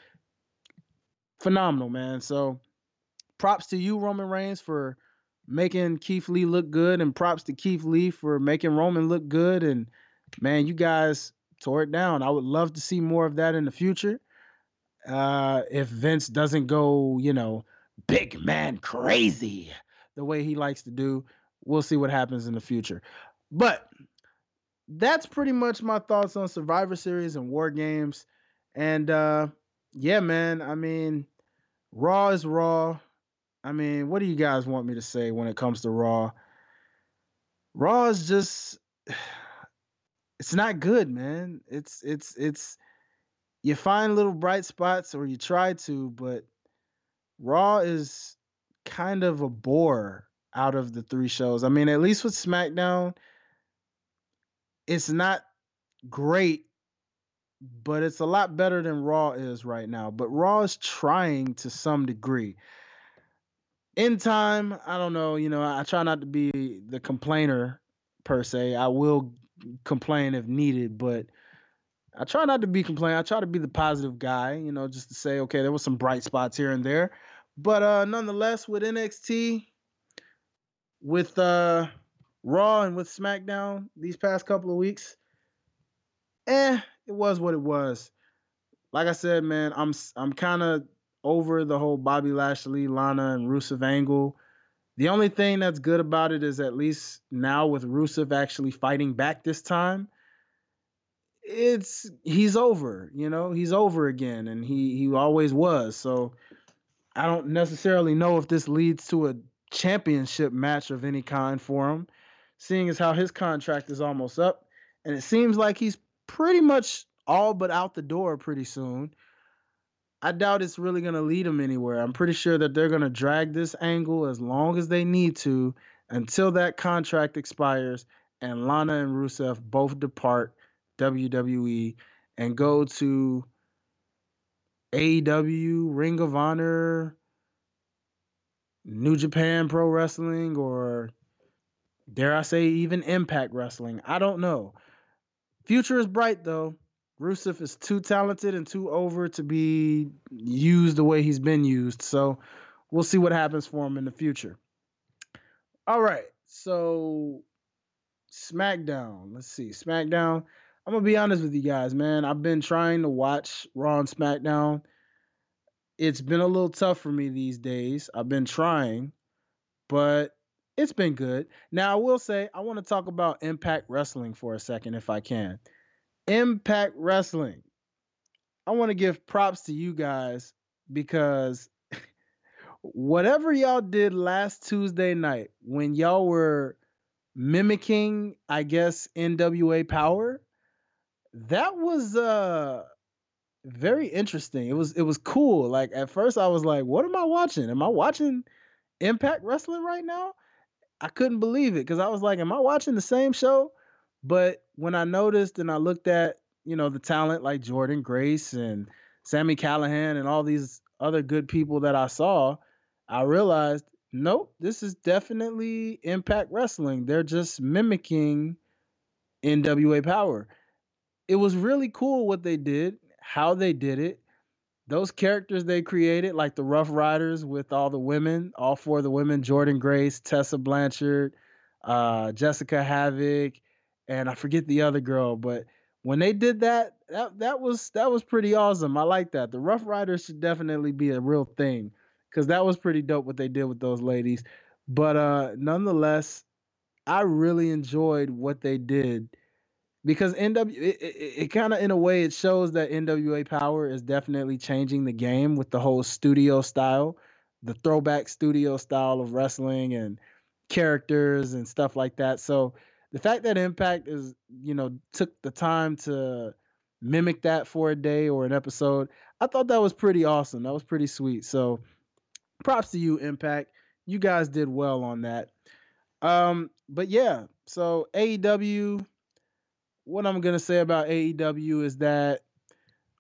phenomenal, man. So props to you, Roman Reigns, for making Keith Lee look good, and props to Keith Lee for making Roman look good, and man, you guys tore it down. I would love to see more of that in the future. Uh, if Vince doesn't go, you know, big man crazy the way he likes to do, we'll see what happens in the future. But that's pretty much my thoughts on Survivor Series and War Games. And uh, yeah, man, I mean, Raw is Raw. I mean, what do you guys want me to say when it comes to Raw? Raw is just... it's not good, man. It's, it's, it's, you find little bright spots or you try to, but Raw is kind of a bore out of the three shows. I mean, at least with SmackDown, it's not great, but it's a lot better than Raw is right now. But Raw is trying to some degree. In time, I don't know, you know, I try not to be the complainer per se. I will complain if needed, but I try not to be complaining. I try to be the positive guy, you know, just to say, okay, there was some bright spots here and there, but uh, nonetheless, with N X T, with uh, Raw, and with SmackDown these past couple of weeks, eh, it was what it was. Like I said, man, I'm I'm kind of over the whole Bobby Lashley, Lana, and Rusev angle. The only thing that's good about it is at least now with Rusev actually fighting back this time, it's he's over, you know, he's over again, and he, he always was. So I don't necessarily know if this leads to a championship match of any kind for him, seeing as how his contract is almost up, and it seems like he's pretty much all but out the door pretty soon. I doubt it's really going to lead them anywhere. I'm pretty sure that they're going to drag this angle as long as they need to until that contract expires and Lana and Rusev both depart W W E and go to A E W, Ring of Honor, New Japan Pro Wrestling, or dare I say even Impact Wrestling. I don't know. Future is bright, though. Rusev is too talented and too over to be used the way he's been used. So we'll see what happens for him in the future. All right. So SmackDown. Let's see. SmackDown. I'm going to be honest with you guys, man. I've been trying to watch Raw and SmackDown. It's been a little tough for me these days. I've been trying, but it's been good. Now, I will say I want to talk about Impact Wrestling for a second if I can. Impact Wrestling. I want to give props to you guys because whatever y'all did last Tuesday night when y'all were mimicking, I guess, N W A Power, that was uh, very interesting. It was it was cool. Like at first I was like, what am I watching? Am I watching Impact Wrestling right now? I couldn't believe it because I was like, am I watching the same show? But when I noticed and I looked at, you know, the talent like Jordan Grace and Sami Callihan and all these other good people that I saw, I realized, nope, this is definitely Impact Wrestling. They're just mimicking N W A Power. It was really cool what they did, how they did it. Those characters they created, like the Rough Riders with all the women, all four of the women, Jordan Grace, Tessa Blanchard, uh, Jessica Havoc, and I forget the other girl. But when they did that, that that was that was pretty awesome. I like that. The Rough Riders should definitely be a real thing because that was pretty dope what they did with those ladies. But uh, nonetheless, I really enjoyed what they did. Because N W, it, it, it kind of, in a way, it shows that N W A Power is definitely changing the game with the whole studio style, the throwback studio style of wrestling and characters and stuff like that. So the fact that Impact is, you know, took the time to mimic that for a day or an episode, I thought that was pretty awesome. That was pretty sweet. So props to you, Impact. You guys did well on that. Um, but yeah, so A E W... What I'm going to say about A E W is that,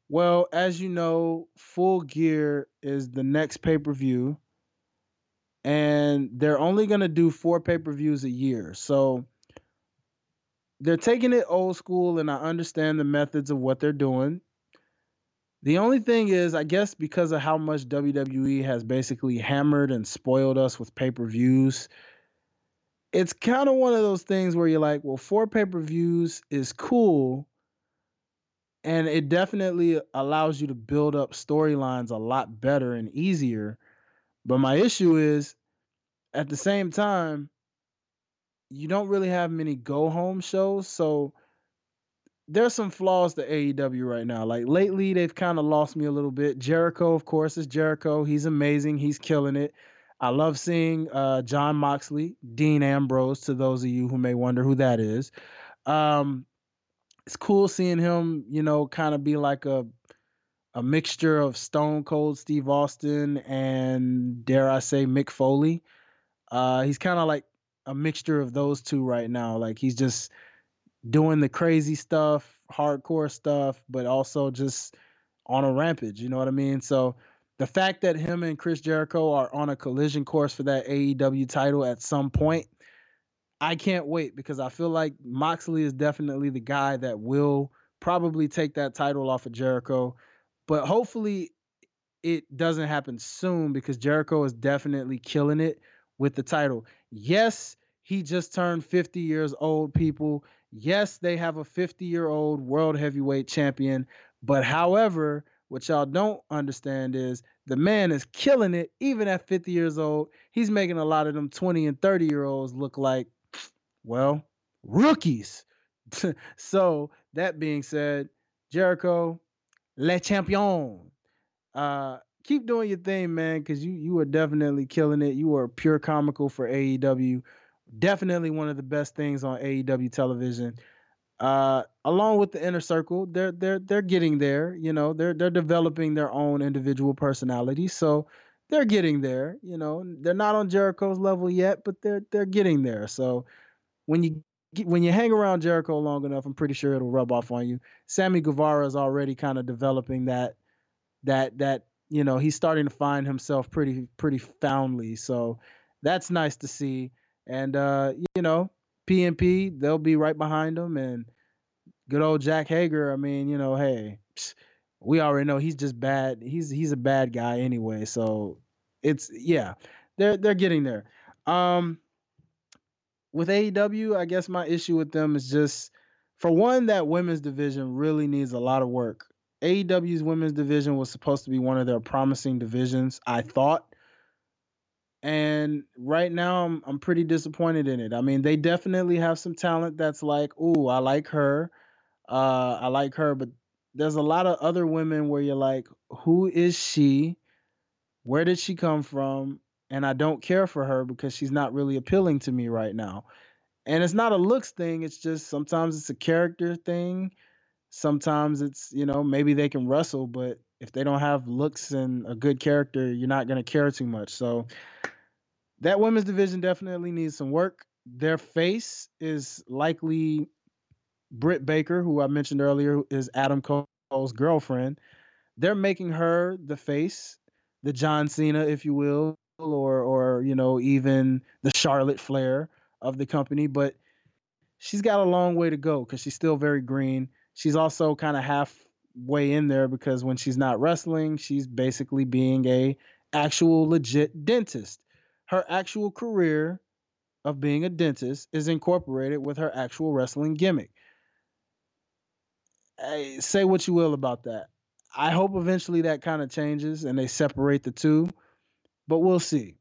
well, as you know, Full Gear is the next pay-per-view, and they're only going to do four pay-per-views a year. So they're taking it old school, and I understand the methods of what they're doing. The only thing is, I guess because of how much W W E has basically hammered and spoiled us with pay-per-views, it's kind of one of those things where you're like, well, four pay-per-views is cool. And it definitely allows you to build up storylines a lot better and easier. But my issue is, at the same time, you don't really have many go-home shows. So there's some flaws to A E W right now. Like lately, they've kind of lost me a little bit. Jericho, of course, is Jericho. He's amazing. He's killing it. I love seeing uh, John Moxley, Dean Ambrose, to those of you who may wonder who that is. Um, it's cool seeing him, you know, kind of be like a a mixture of Stone Cold Steve Austin and, dare I say, Mick Foley. Uh, he's kind of like a mixture of those two right now. Like he's just doing the crazy stuff, hardcore stuff, but also just on a rampage, you know what I mean? So the fact that him and Chris Jericho are on a collision course for that A E W title at some point, I can't wait because I feel like Moxley is definitely the guy that will probably take that title off of Jericho. But hopefully it doesn't happen soon because Jericho is definitely killing it with the title. Yes, he just turned fifty years old, people. Yes, they have a fifty-year-old world heavyweight champion. But however, what y'all don't understand is the man is killing it. Even at fifty years old, he's making a lot of them twenty and thirty year olds look like, well, rookies. So that being said, Jericho, le champion, uh, keep doing your thing, man. Cause you, you are definitely killing it. You are pure comical for A E W. Definitely one of the best things on A E W television. Uh, along with the Inner Circle, they're they're they're getting there. You know, they're they're developing their own individual personalities, so they're getting there. You know, they're not on Jericho's level yet, but they're they're getting there. So when you when you hang around Jericho long enough, I'm pretty sure it'll rub off on you. Sammy Guevara is already kind of developing that that that you know he's starting to find himself pretty pretty foundly. So that's nice to see, and uh, you know. P and P, they'll be right behind him. And good old Jack Hager, I mean, you know, hey, we already know he's just bad. He's he's a bad guy anyway. So it's, yeah, they're, they're getting there. Um, with A E W, I guess my issue with them is just, for one, that women's division really needs a lot of work. A E W's women's division was supposed to be one of their promising divisions, I thought. And right now, I'm I'm pretty disappointed in it. I mean, they definitely have some talent that's like, ooh, I like her. Uh, I like her. But there's a lot of other women where you're like, who is she? Where did she come from? And I don't care for her because she's not really appealing to me right now. And it's not a looks thing. It's just sometimes it's a character thing. Sometimes it's, you know, maybe they can wrestle, but if they don't have looks and a good character, you're not going to care too much. So that women's division definitely needs some work. Their face is likely Britt Baker, who I mentioned earlier, who is Adam Cole's girlfriend. They're making her the face, the John Cena, if you will, or or you know, even the Charlotte Flair of the company. But she's got a long way to go because she's still very green. She's also kind of halfway in there because when she's not wrestling, she's basically being a actual legit dentist. Her actual career of being a dentist is incorporated with her actual wrestling gimmick. Hey, say what you will about that. I hope eventually that kind of changes and they separate the two, but we'll see.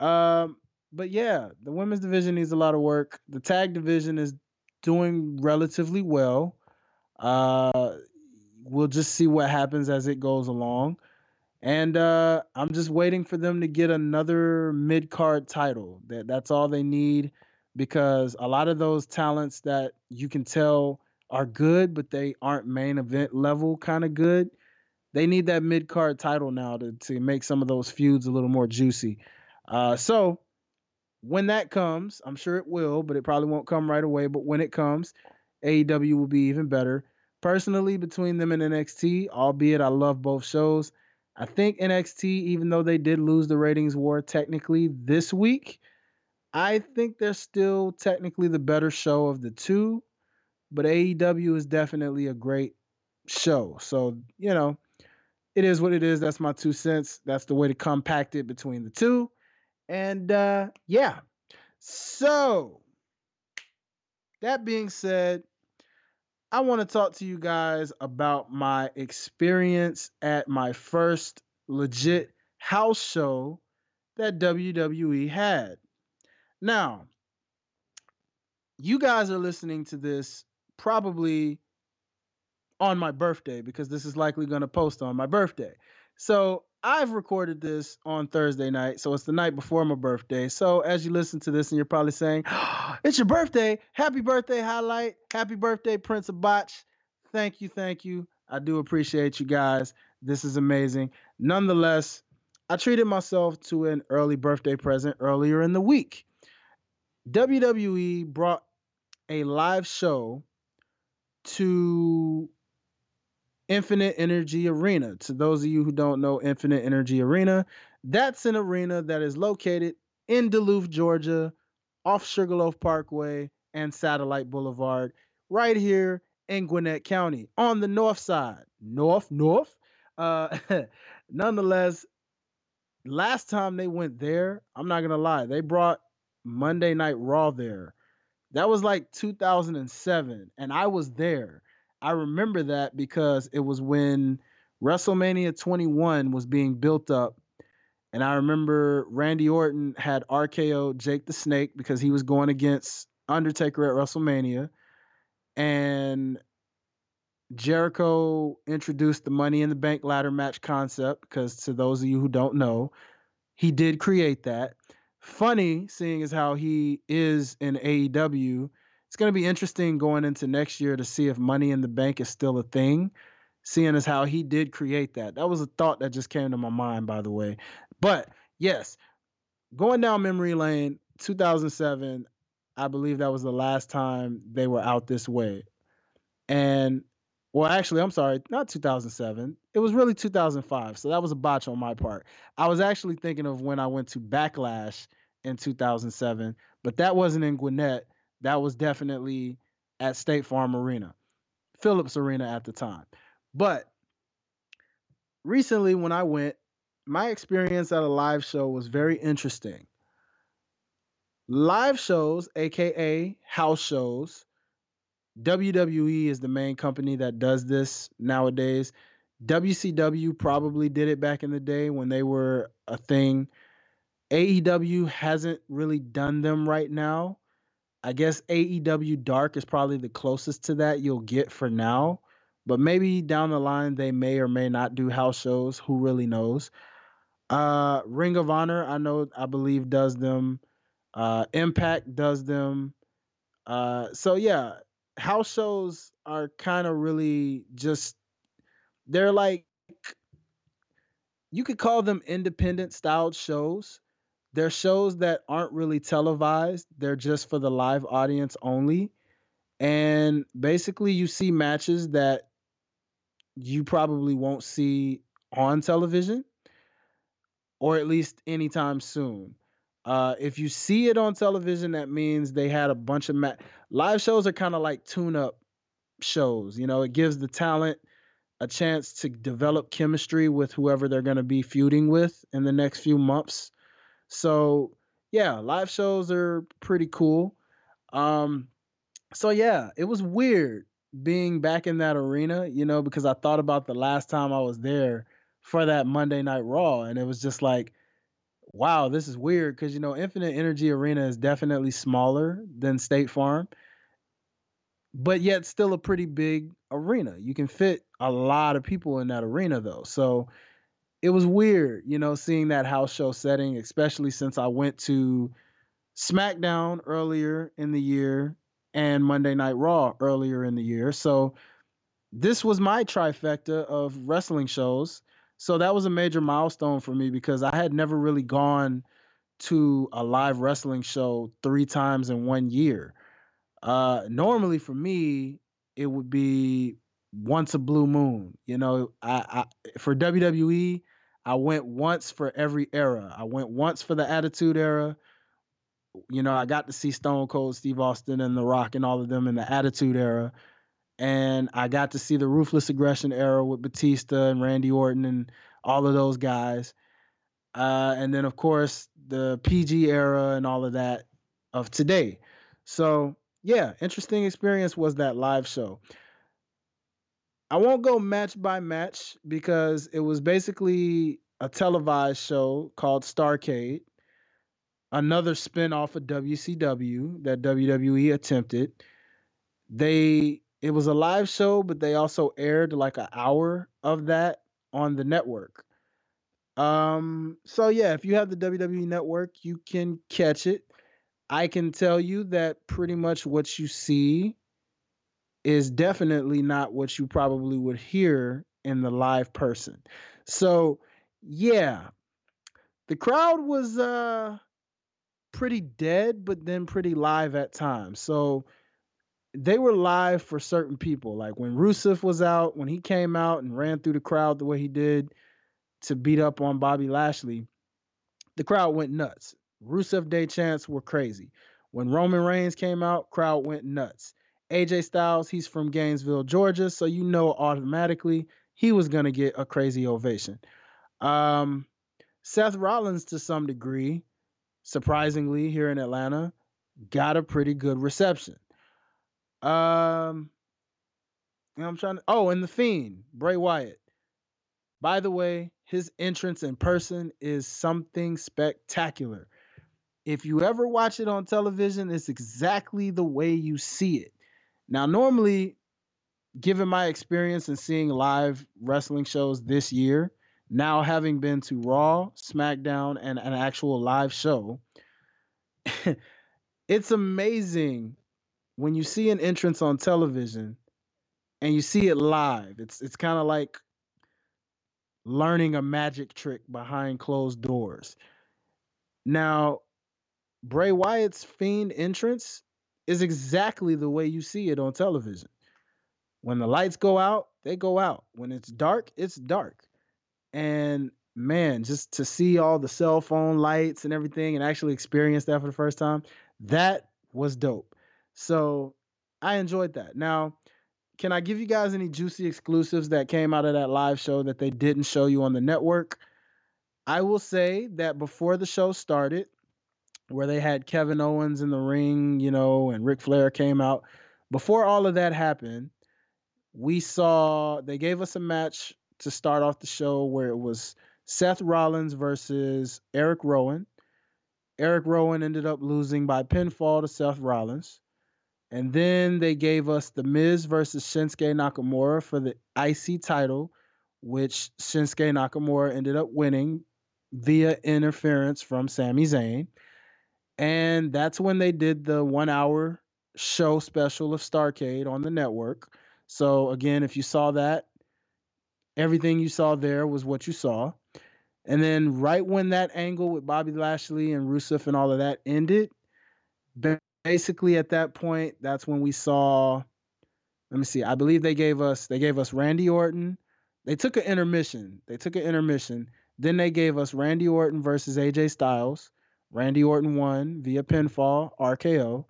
Um, but yeah, the women's division needs a lot of work. The tag division is doing relatively well. Uh, we'll just see what happens as it goes along. And uh, I'm just waiting for them to get another mid-card title. That That's all they need, because a lot of those talents that you can tell are good, but they aren't main event level kind of good. They need that mid-card title now to, to make some of those feuds a little more juicy. Uh, so when that comes, I'm sure it will, but it probably won't come right away. But when it comes, A E W will be even better. Personally, between them and N X T, albeit I love both shows, I think N X T, even though they did lose the ratings war technically this week, I think they're still technically the better show of the two. But A E W is definitely a great show. So, you know, it is what it is. That's my two cents. That's the way to compact it between the two. And, uh, yeah. So, that being said, I want to talk to you guys about my experience at my first legit house show that W W E had. Now, you guys are listening to this probably on my birthday, because this is likely going to post on my birthday. So I've recorded this on Thursday night, so it's the night before my birthday. So as you listen to this, and you're probably saying, oh, it's your birthday. Happy birthday, Highlight. Happy birthday, Prince of Botch. Thank you. Thank you. I do appreciate you guys. This is amazing. Nonetheless, I treated myself to an early birthday present earlier in the week. W W E brought a live show to Infinite Energy Arena. To those of you who don't know Infinite Energy Arena, that's an arena that is located in Duluth, Georgia, off Sugarloaf Parkway and Satellite Boulevard, right here in Gwinnett County, on the north side. North, north. Uh, nonetheless, last time they went there, I'm not going to lie, they brought Monday Night Raw there. That was like two thousand seven, and I was there. I remember that because it was when WrestleMania twenty-one was being built up, and I remember Randy Orton had R K O'd Jake the Snake because he was going against Undertaker at WrestleMania, and Jericho introduced the Money in the Bank ladder match concept, because to those of you who don't know, he did create that. Funny, seeing as how he is in A E W. It's going to be interesting going into next year to see if Money in the Bank is still a thing, seeing as how he did create that. That was a thought that just came to my mind, by the way. But yes, going down memory lane, two thousand seven, I believe that was the last time they were out this way. And, well, actually, I'm sorry, not two thousand seven. It was really two thousand five, so that was a botch on my part. I was actually thinking of when I went to Backlash in two thousand seven, but that wasn't in Gwinnett. That was definitely at State Farm Arena, Phillips Arena at the time. But recently when I went, my experience at a live show was very interesting. Live shows, a k a house shows, W W E is the main company that does this nowadays. W C W probably did it back in the day when they were a thing. A E W hasn't really done them right now. I guess A E W Dark is probably the closest to that you'll get for now. But maybe down the line, they may or may not do house shows. Who really knows? Uh, Ring of Honor, I know, I believe does them. Uh, Impact does them. Uh, so yeah, house shows are kind of really just, they're like, you could call them independent styled shows They're shows that aren't really televised. They're just for the live audience only. And basically you see matches that you probably won't see on television, or at least anytime soon. Uh, if you see it on television, that means they had a bunch of ma- live shows are kind of like tune-up shows. You know, it gives the talent a chance to develop chemistry with whoever they're going to be feuding with in the next few months. So, yeah, live shows are pretty cool. Um, so, yeah, it was weird being back in that arena, you know, because I thought about the last time I was there for that Monday Night Raw, and it was just like, wow, this is weird, because, you know, Infinite Energy Arena is definitely smaller than State Farm, but yet still a pretty big arena. You can fit a lot of people in that arena, though. So it was weird, you know, seeing that house show setting, especially since I went to SmackDown earlier in the year and Monday Night Raw earlier in the year. So this was my trifecta of wrestling shows. So that was a major milestone for me, because I had never really gone to a live wrestling show three times in one year. Uh, normally for me, it would be once a blue moon. You know, I, I for W W E, I went once for every era. I went once for the Attitude Era. You know, I got to see Stone Cold Steve Austin and The Rock and all of them in the Attitude Era. And I got to see the Ruthless Aggression Era with Batista and Randy Orton and all of those guys. Uh, and then, of course, the P G era and all of that of today. So, yeah, interesting experience was that live show. I won't go match by match, because it was basically a televised show called Starrcade, another spinoff of W C W that W W E attempted. They... It was a live show, but they also aired like an hour of that on the network. Um, so, yeah, if you have the W W E Network, you can catch it. I can tell you that pretty much what you see is definitely not what you probably would hear in the live person. So, yeah, the crowd was uh, pretty dead, but then pretty live at times. So, they were live for certain people. Like when Rusev was out, when he came out and ran through the crowd the way he did to beat up on Bobby Lashley, the crowd went nuts. Rusev Day chants were crazy. When Roman Reigns came out, crowd went nuts. A J Styles, he's from Gainesville, Georgia, so you know automatically he was going to get a crazy ovation. Um, Seth Rollins, to some degree, surprisingly here in Atlanta, got a pretty good reception. Um, I'm trying to, oh, and the Fiend, Bray Wyatt. By the way, his entrance in person is something spectacular. If you ever watch it on television, it's exactly the way you see it. Now, normally, given my experience in seeing live wrestling shows this year, now having been to Raw, SmackDown, and an actual live show, it's amazing. When you see an entrance on television and you see it live, it's it's kind of like learning a magic trick behind closed doors. Now, Bray Wyatt's Fiend entrance is exactly the way you see it on television. When the lights go out, they go out. When it's dark, it's dark. And man, just to see all the cell phone lights and everything and actually experience that for the first time, that was dope. So I enjoyed that. Now, can I give you guys any juicy exclusives that came out of that live show that they didn't show you on the network? I will say that before the show started, where they had Kevin Owens in the ring, you know, and Ric Flair came out, before all of that happened, we saw, they gave us a match to start off the show where it was Seth Rollins versus Eric Rowan. Eric Rowan ended up losing by pinfall to Seth Rollins. And then they gave us The Miz versus Shinsuke Nakamura for the I C title, which Shinsuke Nakamura ended up winning via interference from Sami Zayn. And that's when they did the one-hour show special of Starrcade on the network. So, again, if you saw that, everything you saw there was what you saw. And then right when that angle with Bobby Lashley and Rusev and all of that ended, basically at that point, that's when we saw, let me see, I believe they gave us, they gave us Randy Orton. They took an intermission. They took an intermission. Then they gave us Randy Orton versus A J Styles. Randy Orton won via pinfall, R K O.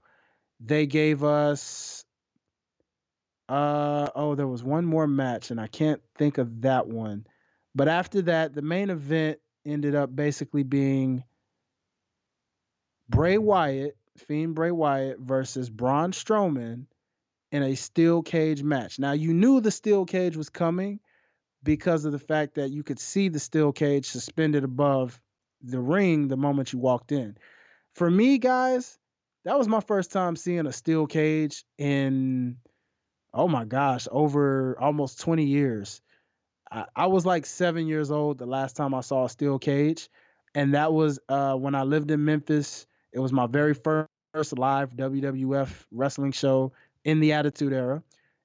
They gave us, uh, oh, there was one more match, and I can't think of that one. But after that, the main event ended up basically being Bray Wyatt, Fiend Bray Wyatt versus Braun Strowman in a steel cage match. Now, you knew the steel cage was coming because of the fact that you could see the steel cage suspended above the ring the moment you walked in. For me, guys, that was my first time seeing a steel cage in, oh my gosh, over almost twenty years. I was like seven years old the last time I saw a steel cage, and that was uh, when I lived in Memphis. It was my very first live W W F wrestling show in the Attitude Era.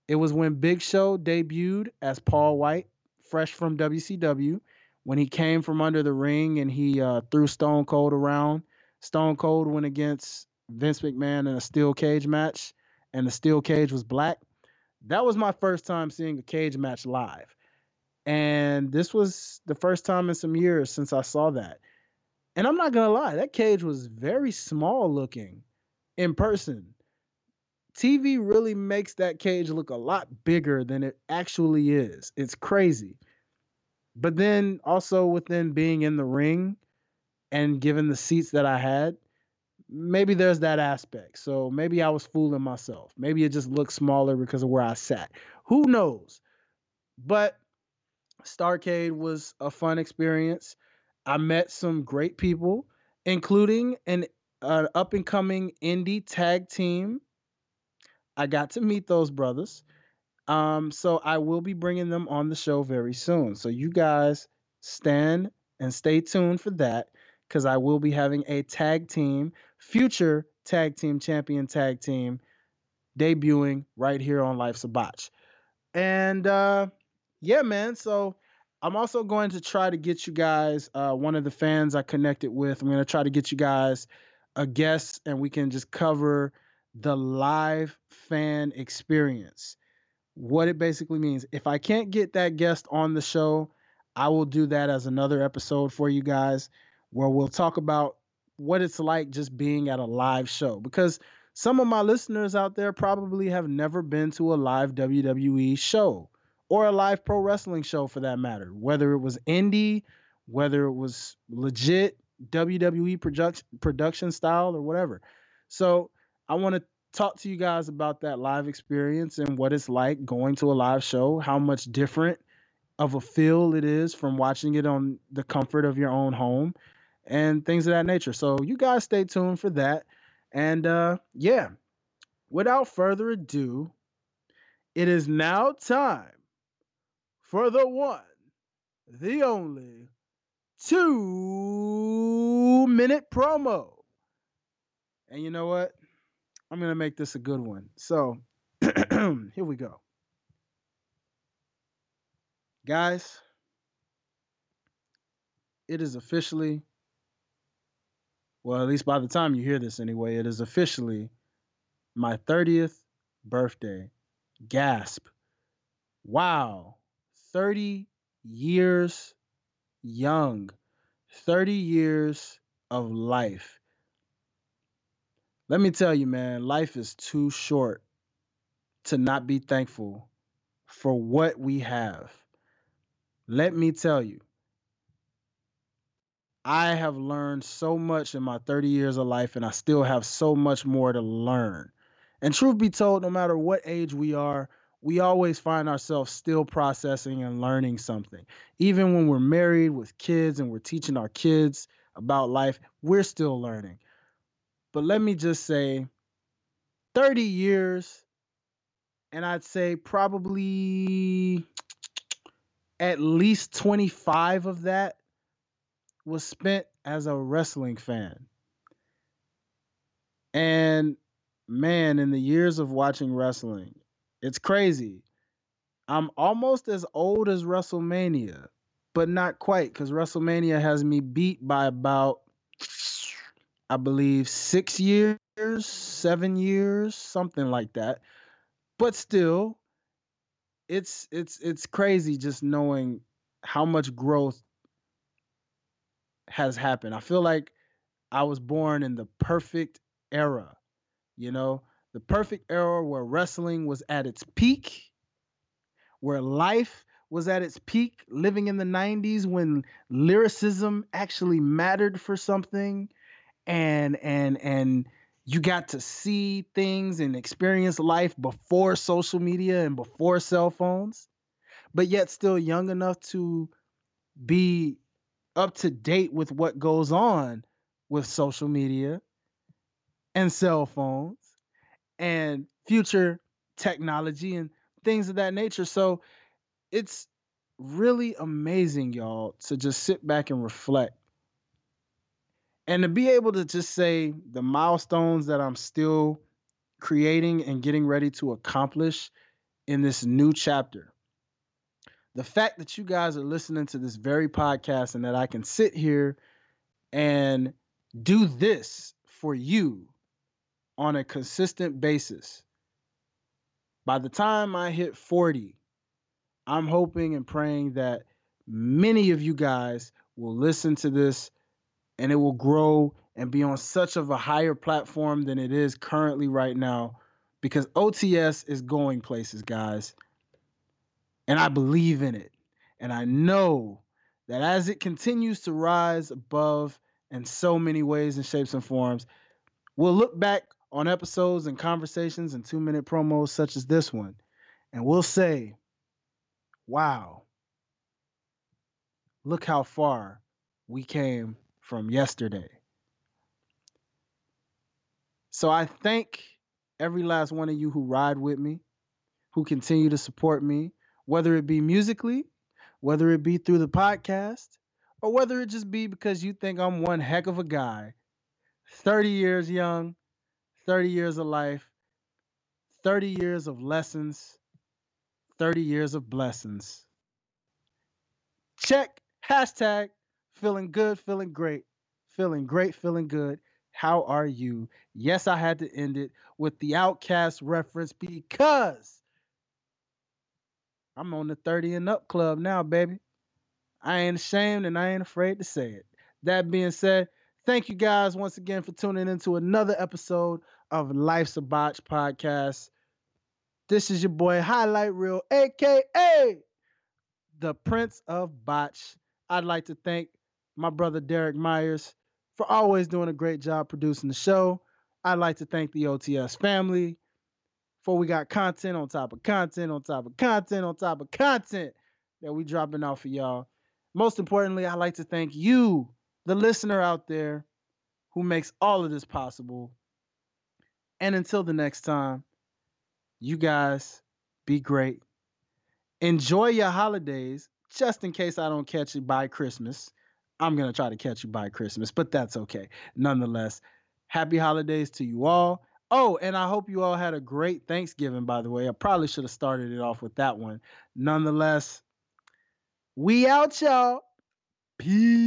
It was when Big Show debuted as Paul White, fresh from W C W, when he came from under the ring and he uh, threw Stone Cold around. Stone Cold went against Vince McMahon in a steel cage match, and the steel cage was black. That was my first time seeing a cage match live. And this was the first time in some years since I saw that. And I'm not going to lie, that cage was very small looking in person. T V really makes that cage look a lot bigger than it actually is. It's crazy. But then also within being in the ring and given the seats that I had, maybe there's that aspect. So maybe I was fooling myself. Maybe it just looked smaller because of where I sat. Who knows? But Starcade was a fun experience. I met some great people, including an uh, up-and-coming indie tag team. I got to meet those brothers. Um, so I will be bringing them on the show very soon. So you guys stand and stay tuned for that, because I will be having a tag team, future tag team champion tag team, debuting right here on Life's a Botch. And uh yeah, man. So I'm also going to try to get you guys, uh, one of the fans I connected with, I'm going to try to get you guys a guest, and we can just cover the live fan experience, what it basically means. If I can't get that guest on the show, I will do that as another episode for you guys, where we'll talk about what it's like just being at a live show. Because some of my listeners out there probably have never been to a live W W E show, or a live pro wrestling show for that matter, whether it was indie, whether it was legit W W E production, production style or whatever. So I want to talk to you guys about that live experience and what it's like going to a live show, how much different of a feel it is from watching it on the comfort of your own home and things of that nature. So you guys stay tuned for that. And uh, yeah, without further ado, it is now time for the one, the only, two-minute promo. And you know what? I'm going to make this a good one. So, here we go. Guys, it is officially, well, at least by the time you hear this anyway, it is officially my thirtieth birthday. Gasp. Wow. thirty years young, thirty years of life. Let me tell you, man, life is too short to not be thankful for what we have. Let me tell you, I have learned so much in my thirty years of life, and I still have so much more to learn. And truth be told, no matter what age we are, we always find ourselves still processing and learning something. Even when we're married with kids and we're teaching our kids about life, we're still learning. But let me just say, thirty years, and I'd say probably at least twenty-five of that was spent as a wrestling fan. And man, in the years of watching wrestling, it's crazy. I'm almost as old as WrestleMania, but not quite, because WrestleMania has me beat by about, I believe, six years, seven years, something like that. But still, it's it's it's crazy just knowing how much growth has happened. I feel like I was born in the perfect era, you know, the perfect era where wrestling was at its peak, where life was at its peak, living in the nineties when lyricism actually mattered for something, and and and you got to see things and experience life before social media and before cell phones, but yet still young enough to be up to date with what goes on with social media and cell phones and future technology and things of that nature. So it's really amazing, y'all, to just sit back and reflect and to be able to just say the milestones that I'm still creating and getting ready to accomplish in this new chapter. The fact that you guys are listening to this very podcast and that I can sit here and do this for you on a consistent basis. By the time I hit forty, I'm hoping and praying that many of you guys will listen to this and it will grow and be on such of a higher platform than it is currently right now, because O T S is going places, guys. And I believe in it. And I know that as it continues to rise above in so many ways and shapes and forms, we'll look back on episodes and conversations and two-minute promos such as this one, and we'll say, wow, look how far we came from yesterday. So I thank every last one of you who ride with me, who continue to support me, whether it be musically, whether it be through the podcast, or whether it just be because you think I'm one heck of a guy, thirty years young, thirty years of life, thirty years of lessons, thirty years of blessings. Check, hashtag, feeling good, feeling great, feeling great, feeling good. How are you? Yes, I had to end it with the Outcast reference because I'm on the thirty and up club now, baby. I ain't ashamed and I ain't afraid to say it. That being said, thank you guys once again for tuning into another episode of Life's a Botch podcast. This is your boy Highlight Reel, a k a the Prince of Botch. I'd like to thank my brother Derek Myers for always doing a great job producing the show. I'd like to thank the O T S family. For we got content on top of content on top of content on top of content that we dropping out for y'all. Most importantly, I'd like to thank you, the listener out there, who makes all of this possible. And until the next time, you guys be great. Enjoy your holidays, just in case I don't catch you by Christmas. I'm going to try to catch you by Christmas, but that's okay. Nonetheless, happy holidays to you all. Oh, and I hope you all had a great Thanksgiving, by the way. I probably should have started it off with that one. Nonetheless, we out, y'all. Peace.